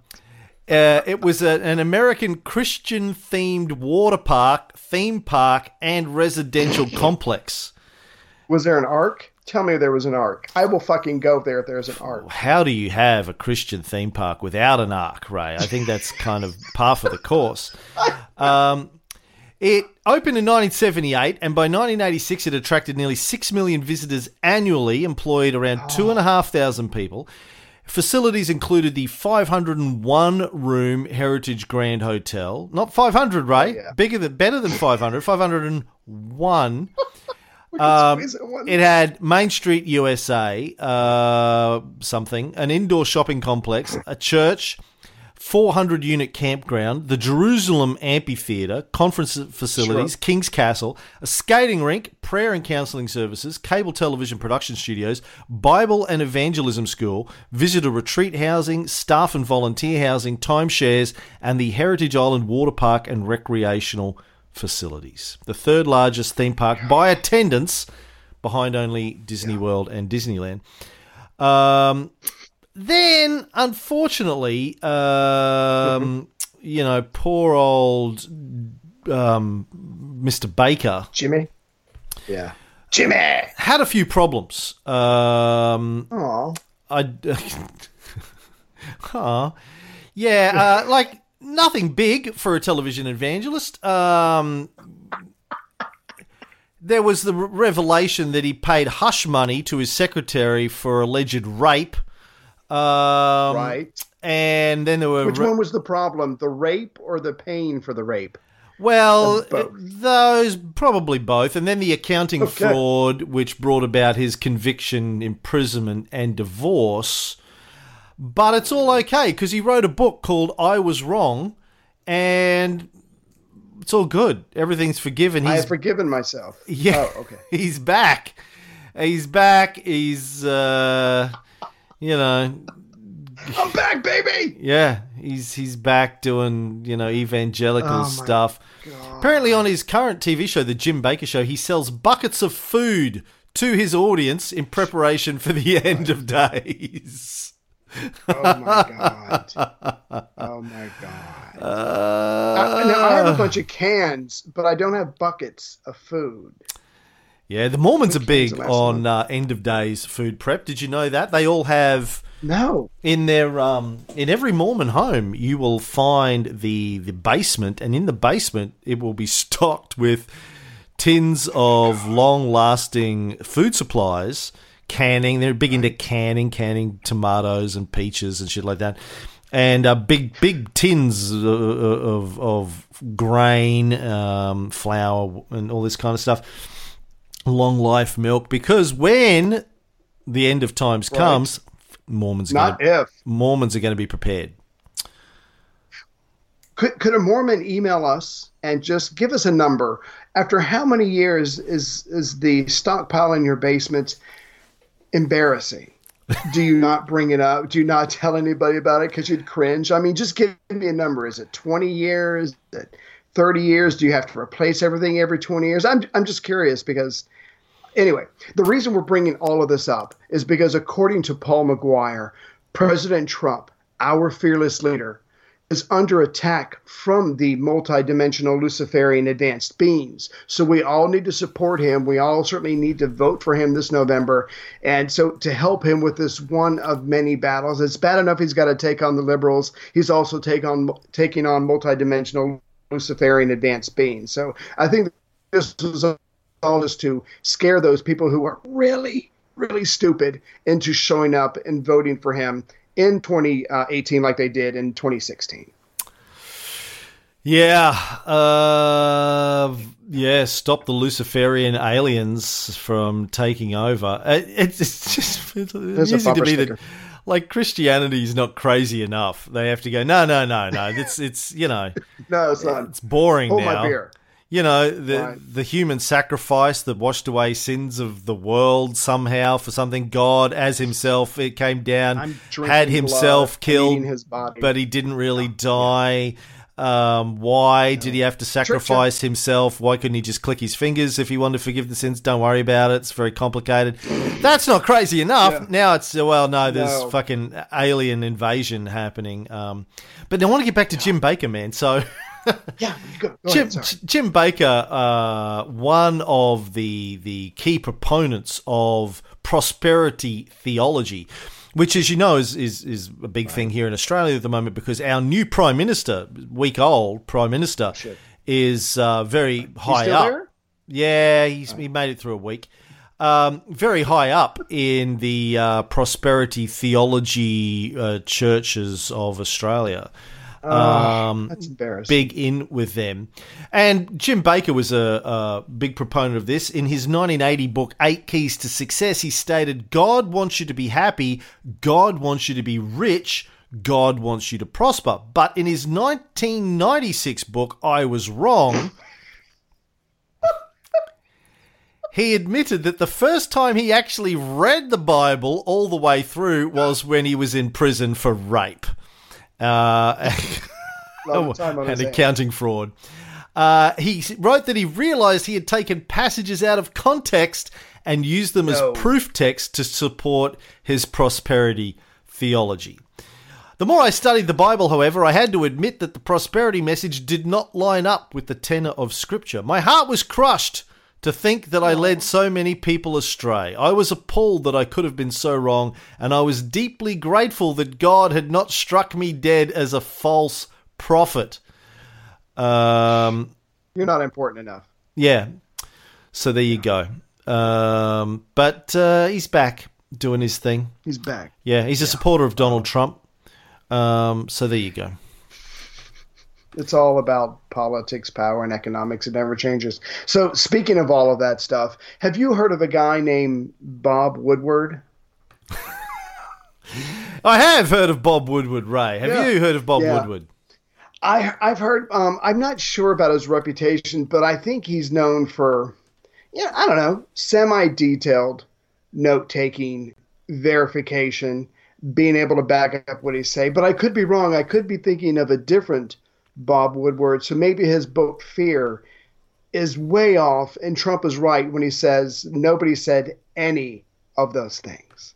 It was an American Christian-themed water park, theme park, and residential complex. Was there an ark? Tell me there was an ark. I will fucking go there if there's an ark. How do you have a Christian theme park without an ark, Ray? I think that's kind of par for the course. It opened in 1978, and by 1986, it attracted nearly 6 million visitors annually, employed around 2,500 people. Facilities included the 501-room Heritage Grand Hotel. Not 500, Ray. Yeah. Better than 500. 501. It had Main Street USA, something, an indoor shopping complex, a church, 400-unit campground, the Jerusalem Amphitheatre, conference facilities, King's Castle, a skating rink, prayer and counselling services, cable television production studios, Bible and evangelism school, visitor retreat housing, staff and volunteer housing, timeshares, and the Heritage Island Water Park and recreational facilities. The 3rd largest theme park by attendance, behind only Disney World and Disneyland. Then, unfortunately, poor old Mr. Bakker. Jimmy? Yeah. Jimmy! Had a few problems. Like nothing big for a television evangelist. There was the revelation that he paid hush money to his secretary for alleged rape. Right. And then there were... Which one was the problem? The rape or the pain for the rape? Well, those probably both. And then the accounting fraud, which brought about his conviction, imprisonment, and divorce. But it's all okay because he wrote a book called I Was Wrong, and it's all good. Everything's forgiven. I have forgiven myself. Yeah. Oh, okay. He's back. He's back. He's, you know... I'm back, baby! Yeah, he's back doing, you know, evangelical stuff. God. Apparently on his current TV show, The Jim Bakker Show, he sells buckets of food to his audience in preparation for the end of days. Oh, my God. Oh, my God. Now, I have a bunch of cans, but I don't have buckets of food. Yeah, the Mormons are big on end of days food prep. Did you know that? They all have... No. In their in every Mormon home, you will find the basement, and in the basement, it will be stocked with tins of long-lasting food supplies, canning. They're big into canning tomatoes and peaches and shit like that, and big tins of grain, flour, and all this kind of stuff, long-life milk, because when the end of times comes... Mormons are going to be prepared. Could a Mormon email us and just give us a number? After how many years is the stockpile in your basement embarrassing? Do you not bring it up? Do you not tell anybody about it because you'd cringe? I mean, just give me a number. Is it 20 years? Is it 30 years? Do you have to replace everything every 20 years? I'm just curious because... Anyway, the reason we're bringing all of this up is because according to Paul McGuire, President Trump, our fearless leader, is under attack from the multidimensional Luciferian advanced beings. So we all need to support him. We all certainly need to vote for him this November. And so to help him with this one of many battles, it's bad enough he's got to take on the liberals. He's also taking on multidimensional Luciferian advanced beings. So I think this is all is to scare those people who are really, really stupid into showing up and voting for him in 2018 like they did in 2016. Yeah. Stop the Luciferian aliens from taking over. It's just it's easy to be that. Like, Christianity is not crazy enough. They have to go, no. It's you know. No, it's not. It's boring now. Hold my beer. You know, the human sacrifice that washed away sins of the world somehow for something. God, as himself, it came down, had himself killed, but he didn't really die. Why did he have to sacrifice himself? Why couldn't he just click his fingers if he wanted to forgive the sins? Don't worry about it. It's very complicated. That's not crazy enough. Yeah. Now it's, there's fucking alien invasion happening. But I want to get back to Jim Bakker, man, so... Yeah, go Jim Bakker, one of the key proponents of prosperity theology, which, as you know, is a big thing here in Australia at the moment because our new Prime Minister, week-old Prime Minister, is very high up. There? Yeah, he made it through a week. Very high up in the prosperity theology churches of Australia. That's embarrassing. Big in with them. And Jim Bakker was a big proponent of this. In his 1980 book, 8 Keys to Success, he stated, God wants you to be happy. God wants you to be rich. God wants you to prosper. But in his 1996 book, I Was Wrong, he admitted that the first time he actually read the Bible all the way through was when he was in prison for rape. And accounting fraud. He wrote that he realized he had taken passages out of context and used them as proof text to support his prosperity theology. The more I studied the Bible, however, I had to admit that the prosperity message did not line up with the tenor of Scripture. My heart was crushed To think that I led so many people astray. I was appalled that I could have been so wrong, and I was deeply grateful that God had not struck me dead as a false prophet. You're not important enough. Yeah. So there you go. But he's back doing his thing. He's back. Yeah, he's a supporter of Donald Trump. So there you go. It's all about politics, power, and economics. It never changes. So speaking of all of that stuff, have you heard of a guy named Bob Woodward? I have heard of Bob Woodward, Ray. Have you heard of Bob Woodward? I've heard I'm not sure about his reputation, but I think he's known for, I don't know, semi-detailed note-taking, verification, being able to back up what he say. But I could be wrong. I could be thinking of a different Bob Woodward. So maybe his book Fear is way off, and Trump is right when he says nobody said any of those things.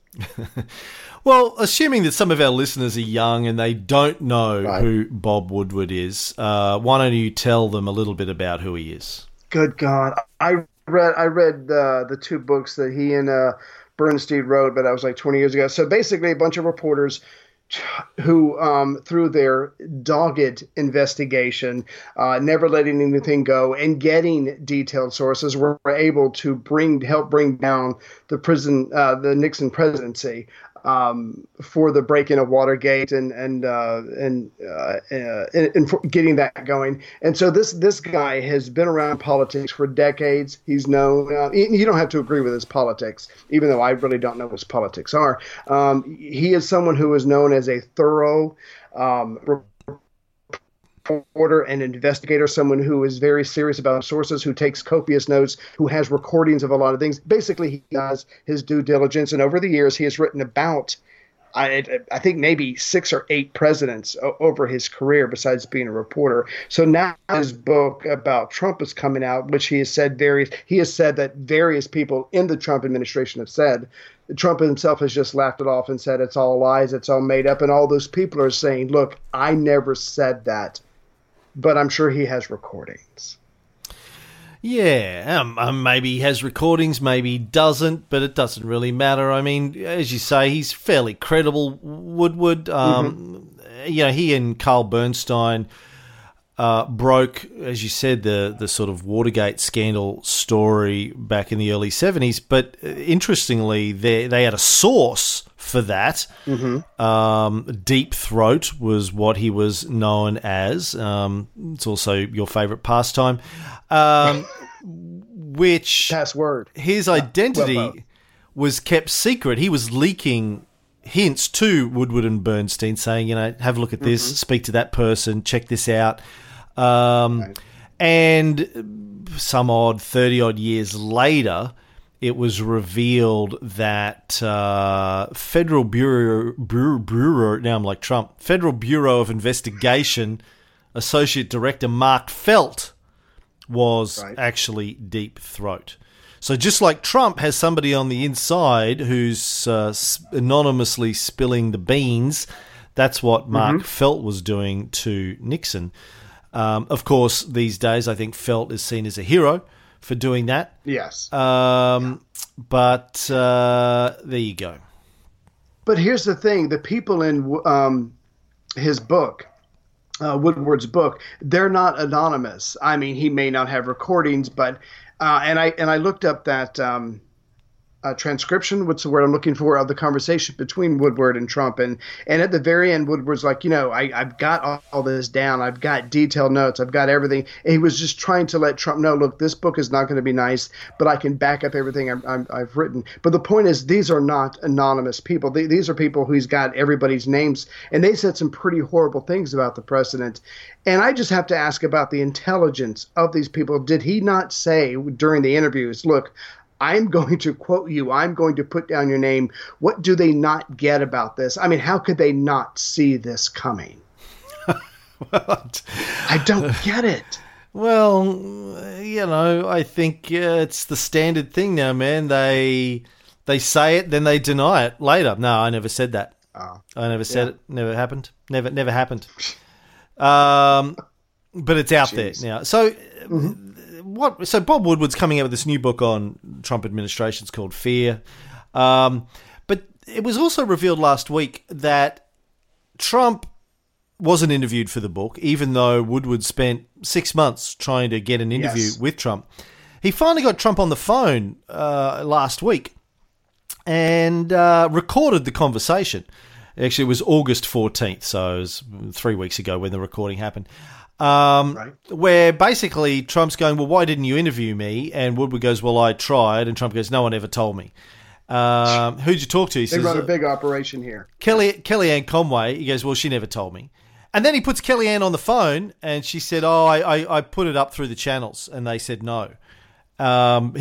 Well, assuming that some of our listeners are young and they don't know who Bob Woodward is, why don't you tell them a little bit about who he is? Good God. I read the two books that he and Bernstein wrote, but that was like 20 years ago. So basically a bunch of reporters who, through their dogged investigation, never letting anything go, and getting detailed sources, were able to help bring down the Nixon presidency for the break-in of Watergate and getting that going. And so this guy has been around politics for decades. He's known. You don't have to agree with his politics, even though I really don't know what his politics are. He is someone who is known as a thorough reporter and investigator, someone who is very serious about sources, who takes copious notes, who has recordings of a lot of things. Basically, he does his due diligence, and over the years, he has written about, I think, maybe 6 or 8 presidents over his career, besides being a reporter. So now his book about Trump is coming out, which he has said that various people in the Trump administration have said. Trump himself has just laughed it off and said it's all lies, it's all made up, and all those people are saying, look, I never said that. But I'm sure he has recordings. Yeah, maybe he has recordings, maybe he doesn't, but it doesn't really matter. I mean, as you say, he's fairly credible, Woodward. He and Carl Bernstein broke, as you said, the sort of Watergate scandal story back in the early 70s. But interestingly, they had a source for that. Mm-hmm. Deep Throat was what he was known as. It's also your favorite pastime. Which password. His identity was kept secret. He was leaking hints to Woodward and Bernstein saying, have a look at this, speak to that person, check this out. And some 30-odd years later, it was revealed that Federal Bureau, now I'm like Trump, Federal Bureau of Investigation Associate Director Mark Felt was actually Deep Throat. So just like Trump has somebody on the inside who's anonymously spilling the beans, that's what Mark Felt was doing to Nixon. Of course, these days, I think Felt is seen as a hero for doing that. Yes. But there you go. But here's the thing. The people in his book, Woodward's book, they're not anonymous. I mean, he may not have recordings, but and I looked up that transcription, what's the word I'm looking for, of the conversation between Woodward and Trump. And at the very end, Woodward's like, I've got all this down. I've got detailed notes. I've got everything. And he was just trying to let Trump know, look, this book is not going to be nice, but I can back up everything I've written. But the point is, these are not anonymous people. These are people who's got everybody's names, and they said some pretty horrible things about the president. And I just have to ask about the intelligence of these people. Did he not say during the interviews, look, I'm going to quote you. I'm going to put down your name. What do they not get about this? I mean, how could they not see this coming? I don't get it. Well, I think it's the standard thing now, man. They say it, then they deny it later. No, I never said that. I never said it. Never happened. Never happened. But it's out there now. So what? So Bob Woodward's coming out with this new book on Trump administration. It's called Fear. But it was also revealed last week that Trump wasn't interviewed for the book, even though Woodward spent 6 months trying to get an interview with Trump. He finally got Trump on the phone last week and recorded the conversation. Actually, it was August 14th, so it was 3 weeks ago when the recording happened, where basically Trump's going, well, why didn't you interview me? And Woodward goes, well, I tried. And Trump goes, no one ever told me. Who'd you talk to? He says, they run a big operation here. Kellyanne Conway. He goes, well, she never told me. And then he puts Kellyanne on the phone, and she said, oh, I put it up through the channels, and they said no.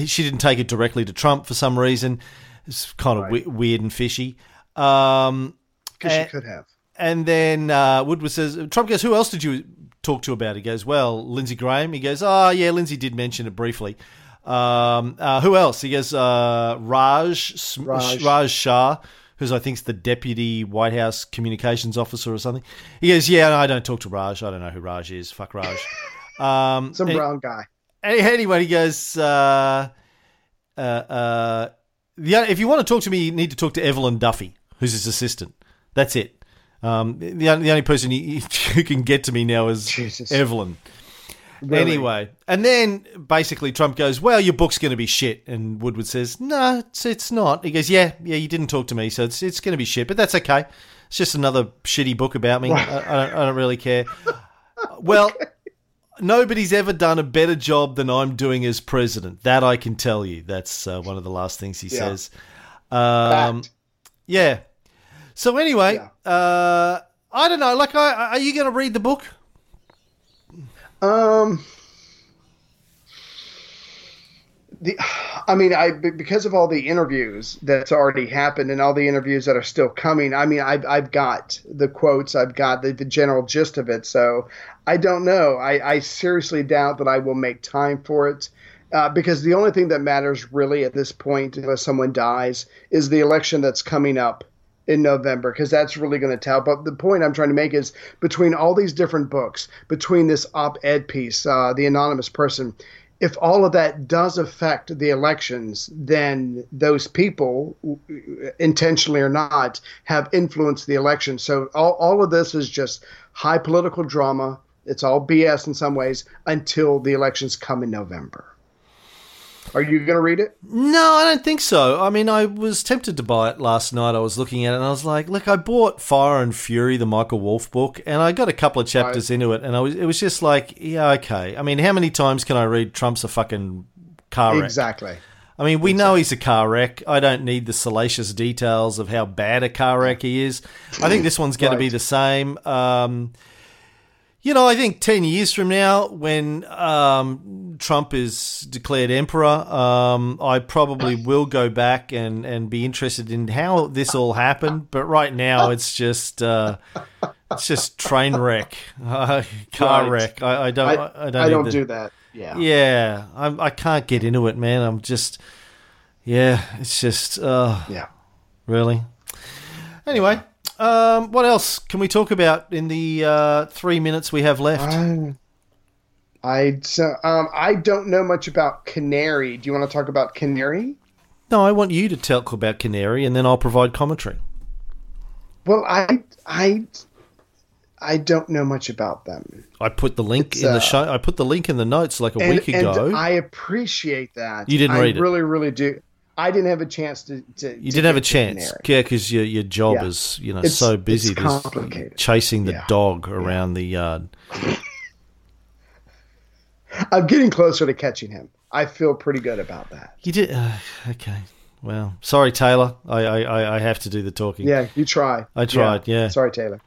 She didn't take it directly to Trump for some reason. It's kind of weird and fishy. Because she could have. And then Woodward says, Trump goes, who else did you talk to about it? He goes, well, Lindsey Graham. He goes, oh, yeah, Lindsey did mention it briefly. Who else? He goes, Raj Shah, who's I think is the deputy White House communications officer or something. He goes, yeah, no, I don't talk to Raj. I don't know who Raj is. Fuck Raj. Some brown guy. Anyway, he goes, if you want to talk to me, you need to talk to Evelyn Duffy, who's his assistant. That's it. The only person who can get to me now is Evelyn. Really? Anyway, and then basically Trump goes, well, your book's going to be shit. And Woodward says, no, it's not. He goes, yeah, you didn't talk to me, so it's going to be shit, but that's okay. It's just another shitty book about me. I don't really care. Well, nobody's ever done a better job than I'm doing as president. That I can tell you. That's one of the last things he says. Yeah. So anyway, I don't know. Like, are you going to read the book? Because of all the interviews that's already happened and all the interviews that are still coming, I mean, I've got the quotes, I've got the general gist of it. So I don't know. I seriously doubt that I will make time for it because the only thing that matters really at this point, unless someone dies, is the election that's coming up in November, because that's really going to tell. But the point I'm trying to make is between all these different books, between this op-ed piece, The Anonymous Person, if all of that does affect the elections, then those people, intentionally or not, have influenced the election. So all of this is just high political drama. It's all BS in some ways until the elections come in November. Are you going to read it? No, I don't think so. I mean, I was tempted to buy it last night. I was looking at it and I was like, look, I bought Fire and Fury, the Michael Wolff book, and I got a couple of chapters into it and it was just like, yeah, okay. I mean, how many times can I read Trump's a fucking car wreck? Exactly. I mean, we know he's a car wreck. I don't need the salacious details of how bad a car wreck he is. I think this one's going to be the same. You know, I think 10 years from now, when Trump is declared emperor, I probably will go back and be interested in how this all happened. But right now, it's just train wreck, car wreck. I don't do that. Yeah. I can't get into it, man. Really. Anyway. What else can we talk about in the 3 minutes we have left? I don't know much about Canary. Do you want to talk about Canary? No, I want you to talk about Canary, and then I'll provide commentary. Well, I don't know much about them. I put the link in the show. I put the link in the notes like a week ago. And I appreciate that. You didn't read it. I really, really do. I didn't have a chance to. Yeah, because your job is so busy. It's complicated. Chasing the dog around the yard. I'm getting closer to catching him. I feel pretty good about that. You did? Okay. Well, sorry, Taylor. I have to do the talking. Yeah, you try. I tried, yeah. Sorry, Taylor.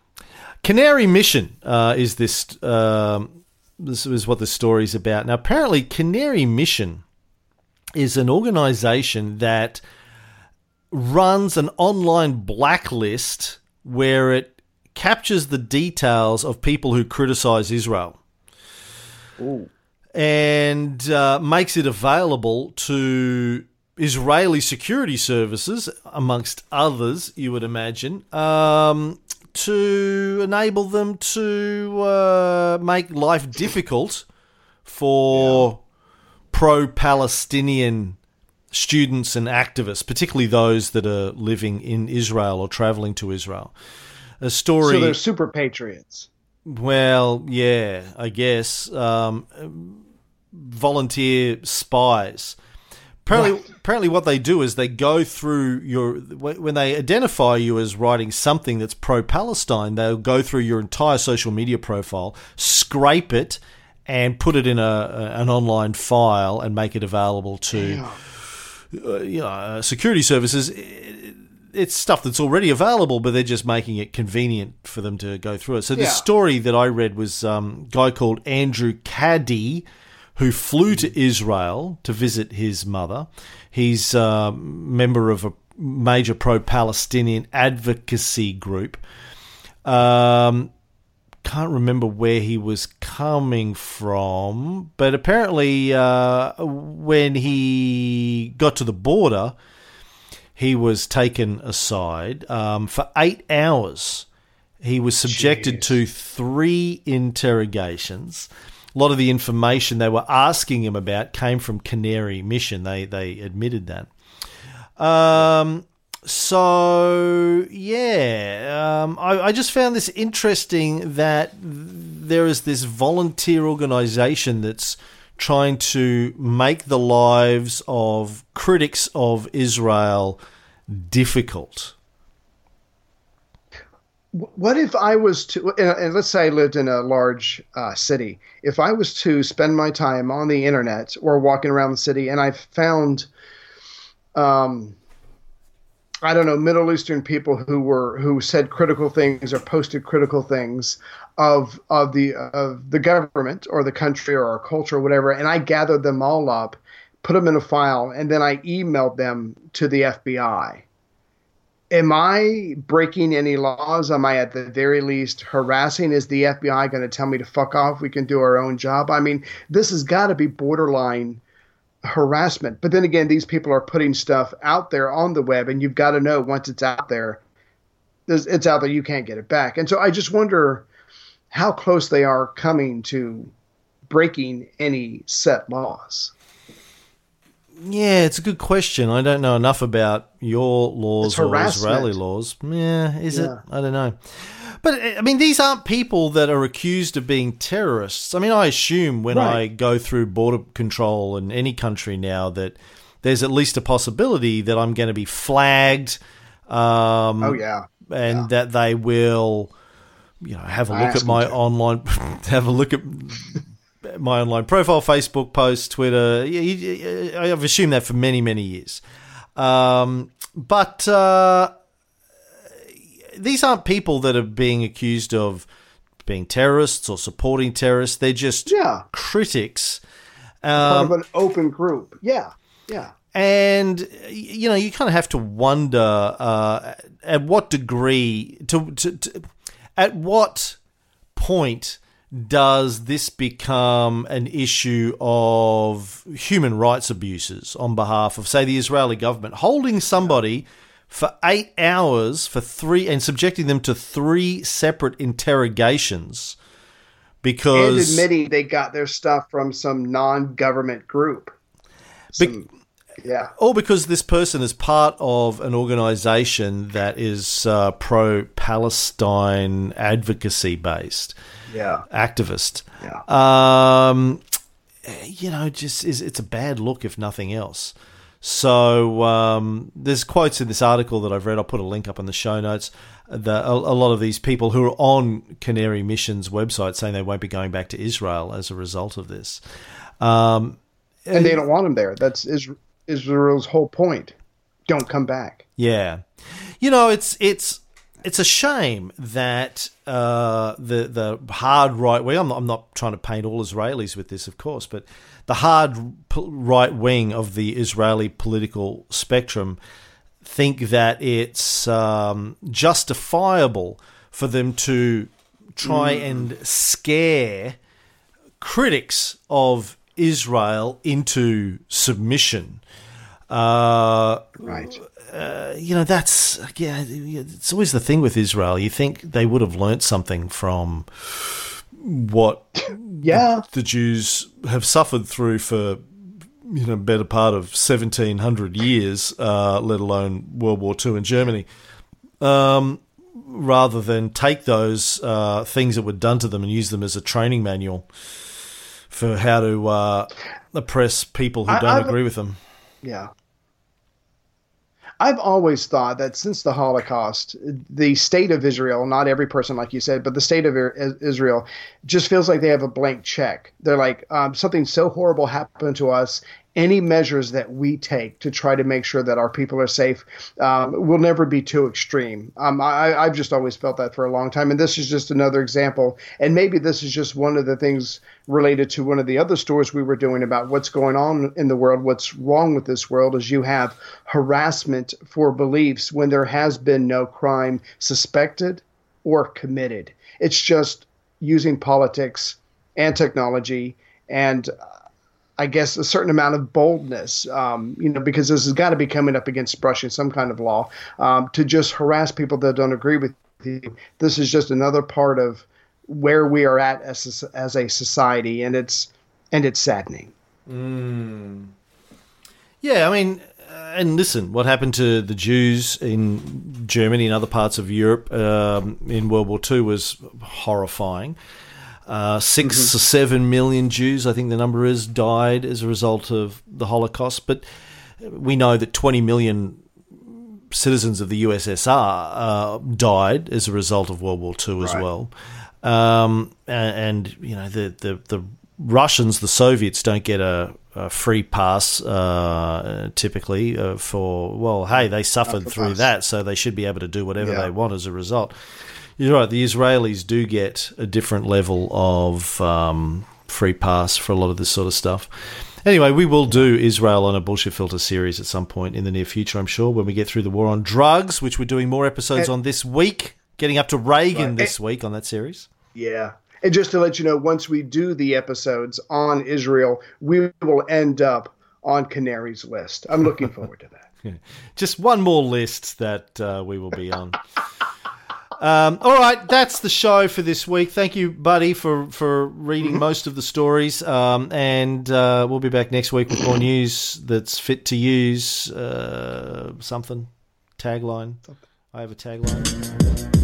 Canary Mission is this. This is what the story's about. Now, apparently, Canary Mission is an organization that runs an online blacklist where it captures the details of people who criticize Israel. Ooh. And makes it available to Israeli security services, amongst others, you would imagine, to enable them to make life difficult for pro-Palestinian students and activists, particularly those that are living in Israel or traveling to Israel. A story. So they're super patriots. Well, yeah, I guess. Volunteer spies. Apparently what they do is they go through your, when they identify you as writing something that's pro-Palestine, they'll go through your entire social media profile, scrape it, and put it in an online file and make it available to security services. It's stuff that's already available, but they're just making it convenient for them to go through it. So the story that I read was a guy called Andrew Caddy, who flew to Israel to visit his mother. He's a member of a major pro-Palestinian advocacy group. Can't remember where he was coming from, but apparently when he got to the border, he was taken aside. For 8 hours, he was subjected to 3 interrogations. A lot of the information they were asking him about came from Canary Mission. They admitted that. I just found this interesting that there is this volunteer organization that's trying to make the lives of critics of Israel difficult. What if I was to, and let's say I lived in a large city, if I was to spend my time on the internet or walking around the city and I found, Middle Eastern people who said critical things or posted critical things of the government or the country or our culture or whatever, and I gathered them all up, put them in a file, and then I emailed them to the FBI. Am I breaking any laws? Am I at the very least harassing? Is the FBI going to tell me to fuck off? We can do our own job. I mean, this has got to be borderline harassment. But then again, these people are putting stuff out there on the web, and you've got to know once it's out there, you can't get it back. And so I just wonder how close they are coming to breaking any set laws. Yeah, it's a good question. I don't know enough about your laws or Israeli laws. Yeah, is it? I don't know. But, I mean, these aren't people that are accused of being terrorists. I mean, I assume when I go through border control in any country now that there's at least a possibility that I'm going to be flagged. That they will, have a look at my online – have a look at – my online profile, Facebook posts, Twitter. I've assumed that for many, many years. But these aren't people that are being accused of being terrorists or supporting terrorists. They're just critics. Part of an open group. Yeah, yeah. And, you kind of have to wonder at what degree, at what point does this become an issue of human rights abuses on behalf of, say, the Israeli government? Holding somebody for 8 hours and subjecting them to 3 separate interrogations because... And admitting they got their stuff from some non-government group. Or because this person is part of an organization that is pro-Palestine advocacy-based. Yeah, activist. Yeah, it's a bad look if nothing else. So there's quotes in this article that I've read. I'll put a link up in the show notes. A lot of these people who are on Canary Mission's website saying they won't be going back to Israel as a result of this, and they don't want them there. That's Israel's whole point. Don't come back. Yeah, It's a shame that the hard right wing. I'm not trying to paint all Israelis with this, of course, but the hard right wing of the Israeli political spectrum think that it's justifiable for them to try and scare critics of Israel into submission. Right. It's always the thing with Israel. You think they would have learnt something from what the Jews have suffered through for you know, better part of 1,700 years, let alone World War II in Germany, rather than take those things that were done to them and use them as a training manual for how to oppress people who don't agree with them. Yeah. I've always thought that since the Holocaust, the state of Israel, not every person like you said, but the state of Israel just feels like they have a blank check. They're like, something so horrible happened to us. Any measures that we take to try to make sure that our people are safe will never be too extreme. I've just always felt that for a long time. And this is just another example. And maybe this is just one of the things related to one of the other stories we were doing about what's going on in the world, what's wrong with this world, is you have harassment for beliefs when there has been no crime suspected or committed. It's just using politics and technology and I guess a certain amount of boldness, you know, because this has got to be coming up against brushing some kind of law, to just harass people that don't agree with you. This is just another part of where we are at as a society, and it's saddening. Mm. Yeah, I mean, and listen, what happened to the Jews in Germany and other parts of Europe in World War II was horrifying. 6 or 7 million Jews, I think the number is, died as a result of the Holocaust. But we know that 20 million citizens of the USSR died as a result of World War II as well. And you know, the Russians, the Soviets, don't get a free pass typically for, well, hey, they suffered through that, so they should be able to do whatever they want as a result. You're right, the Israelis do get a different level of free pass for a lot of this sort of stuff. Anyway, we will do Israel on a Bullshit Filter series at some point in the near future, I'm sure, when we get through the war on drugs, which we're doing more episodes on this week, getting up to Reagan this week on that series. Yeah. And just to let you know, once we do the episodes on Israel, we will end up on Canary's list. I'm looking forward to that. Yeah. Just one more list that we will be on. All right, that's the show for this week. Thank you, buddy, for reading most of the stories. And we'll be back next week with more news that's fit to use. Something. Tagline. I have a tagline.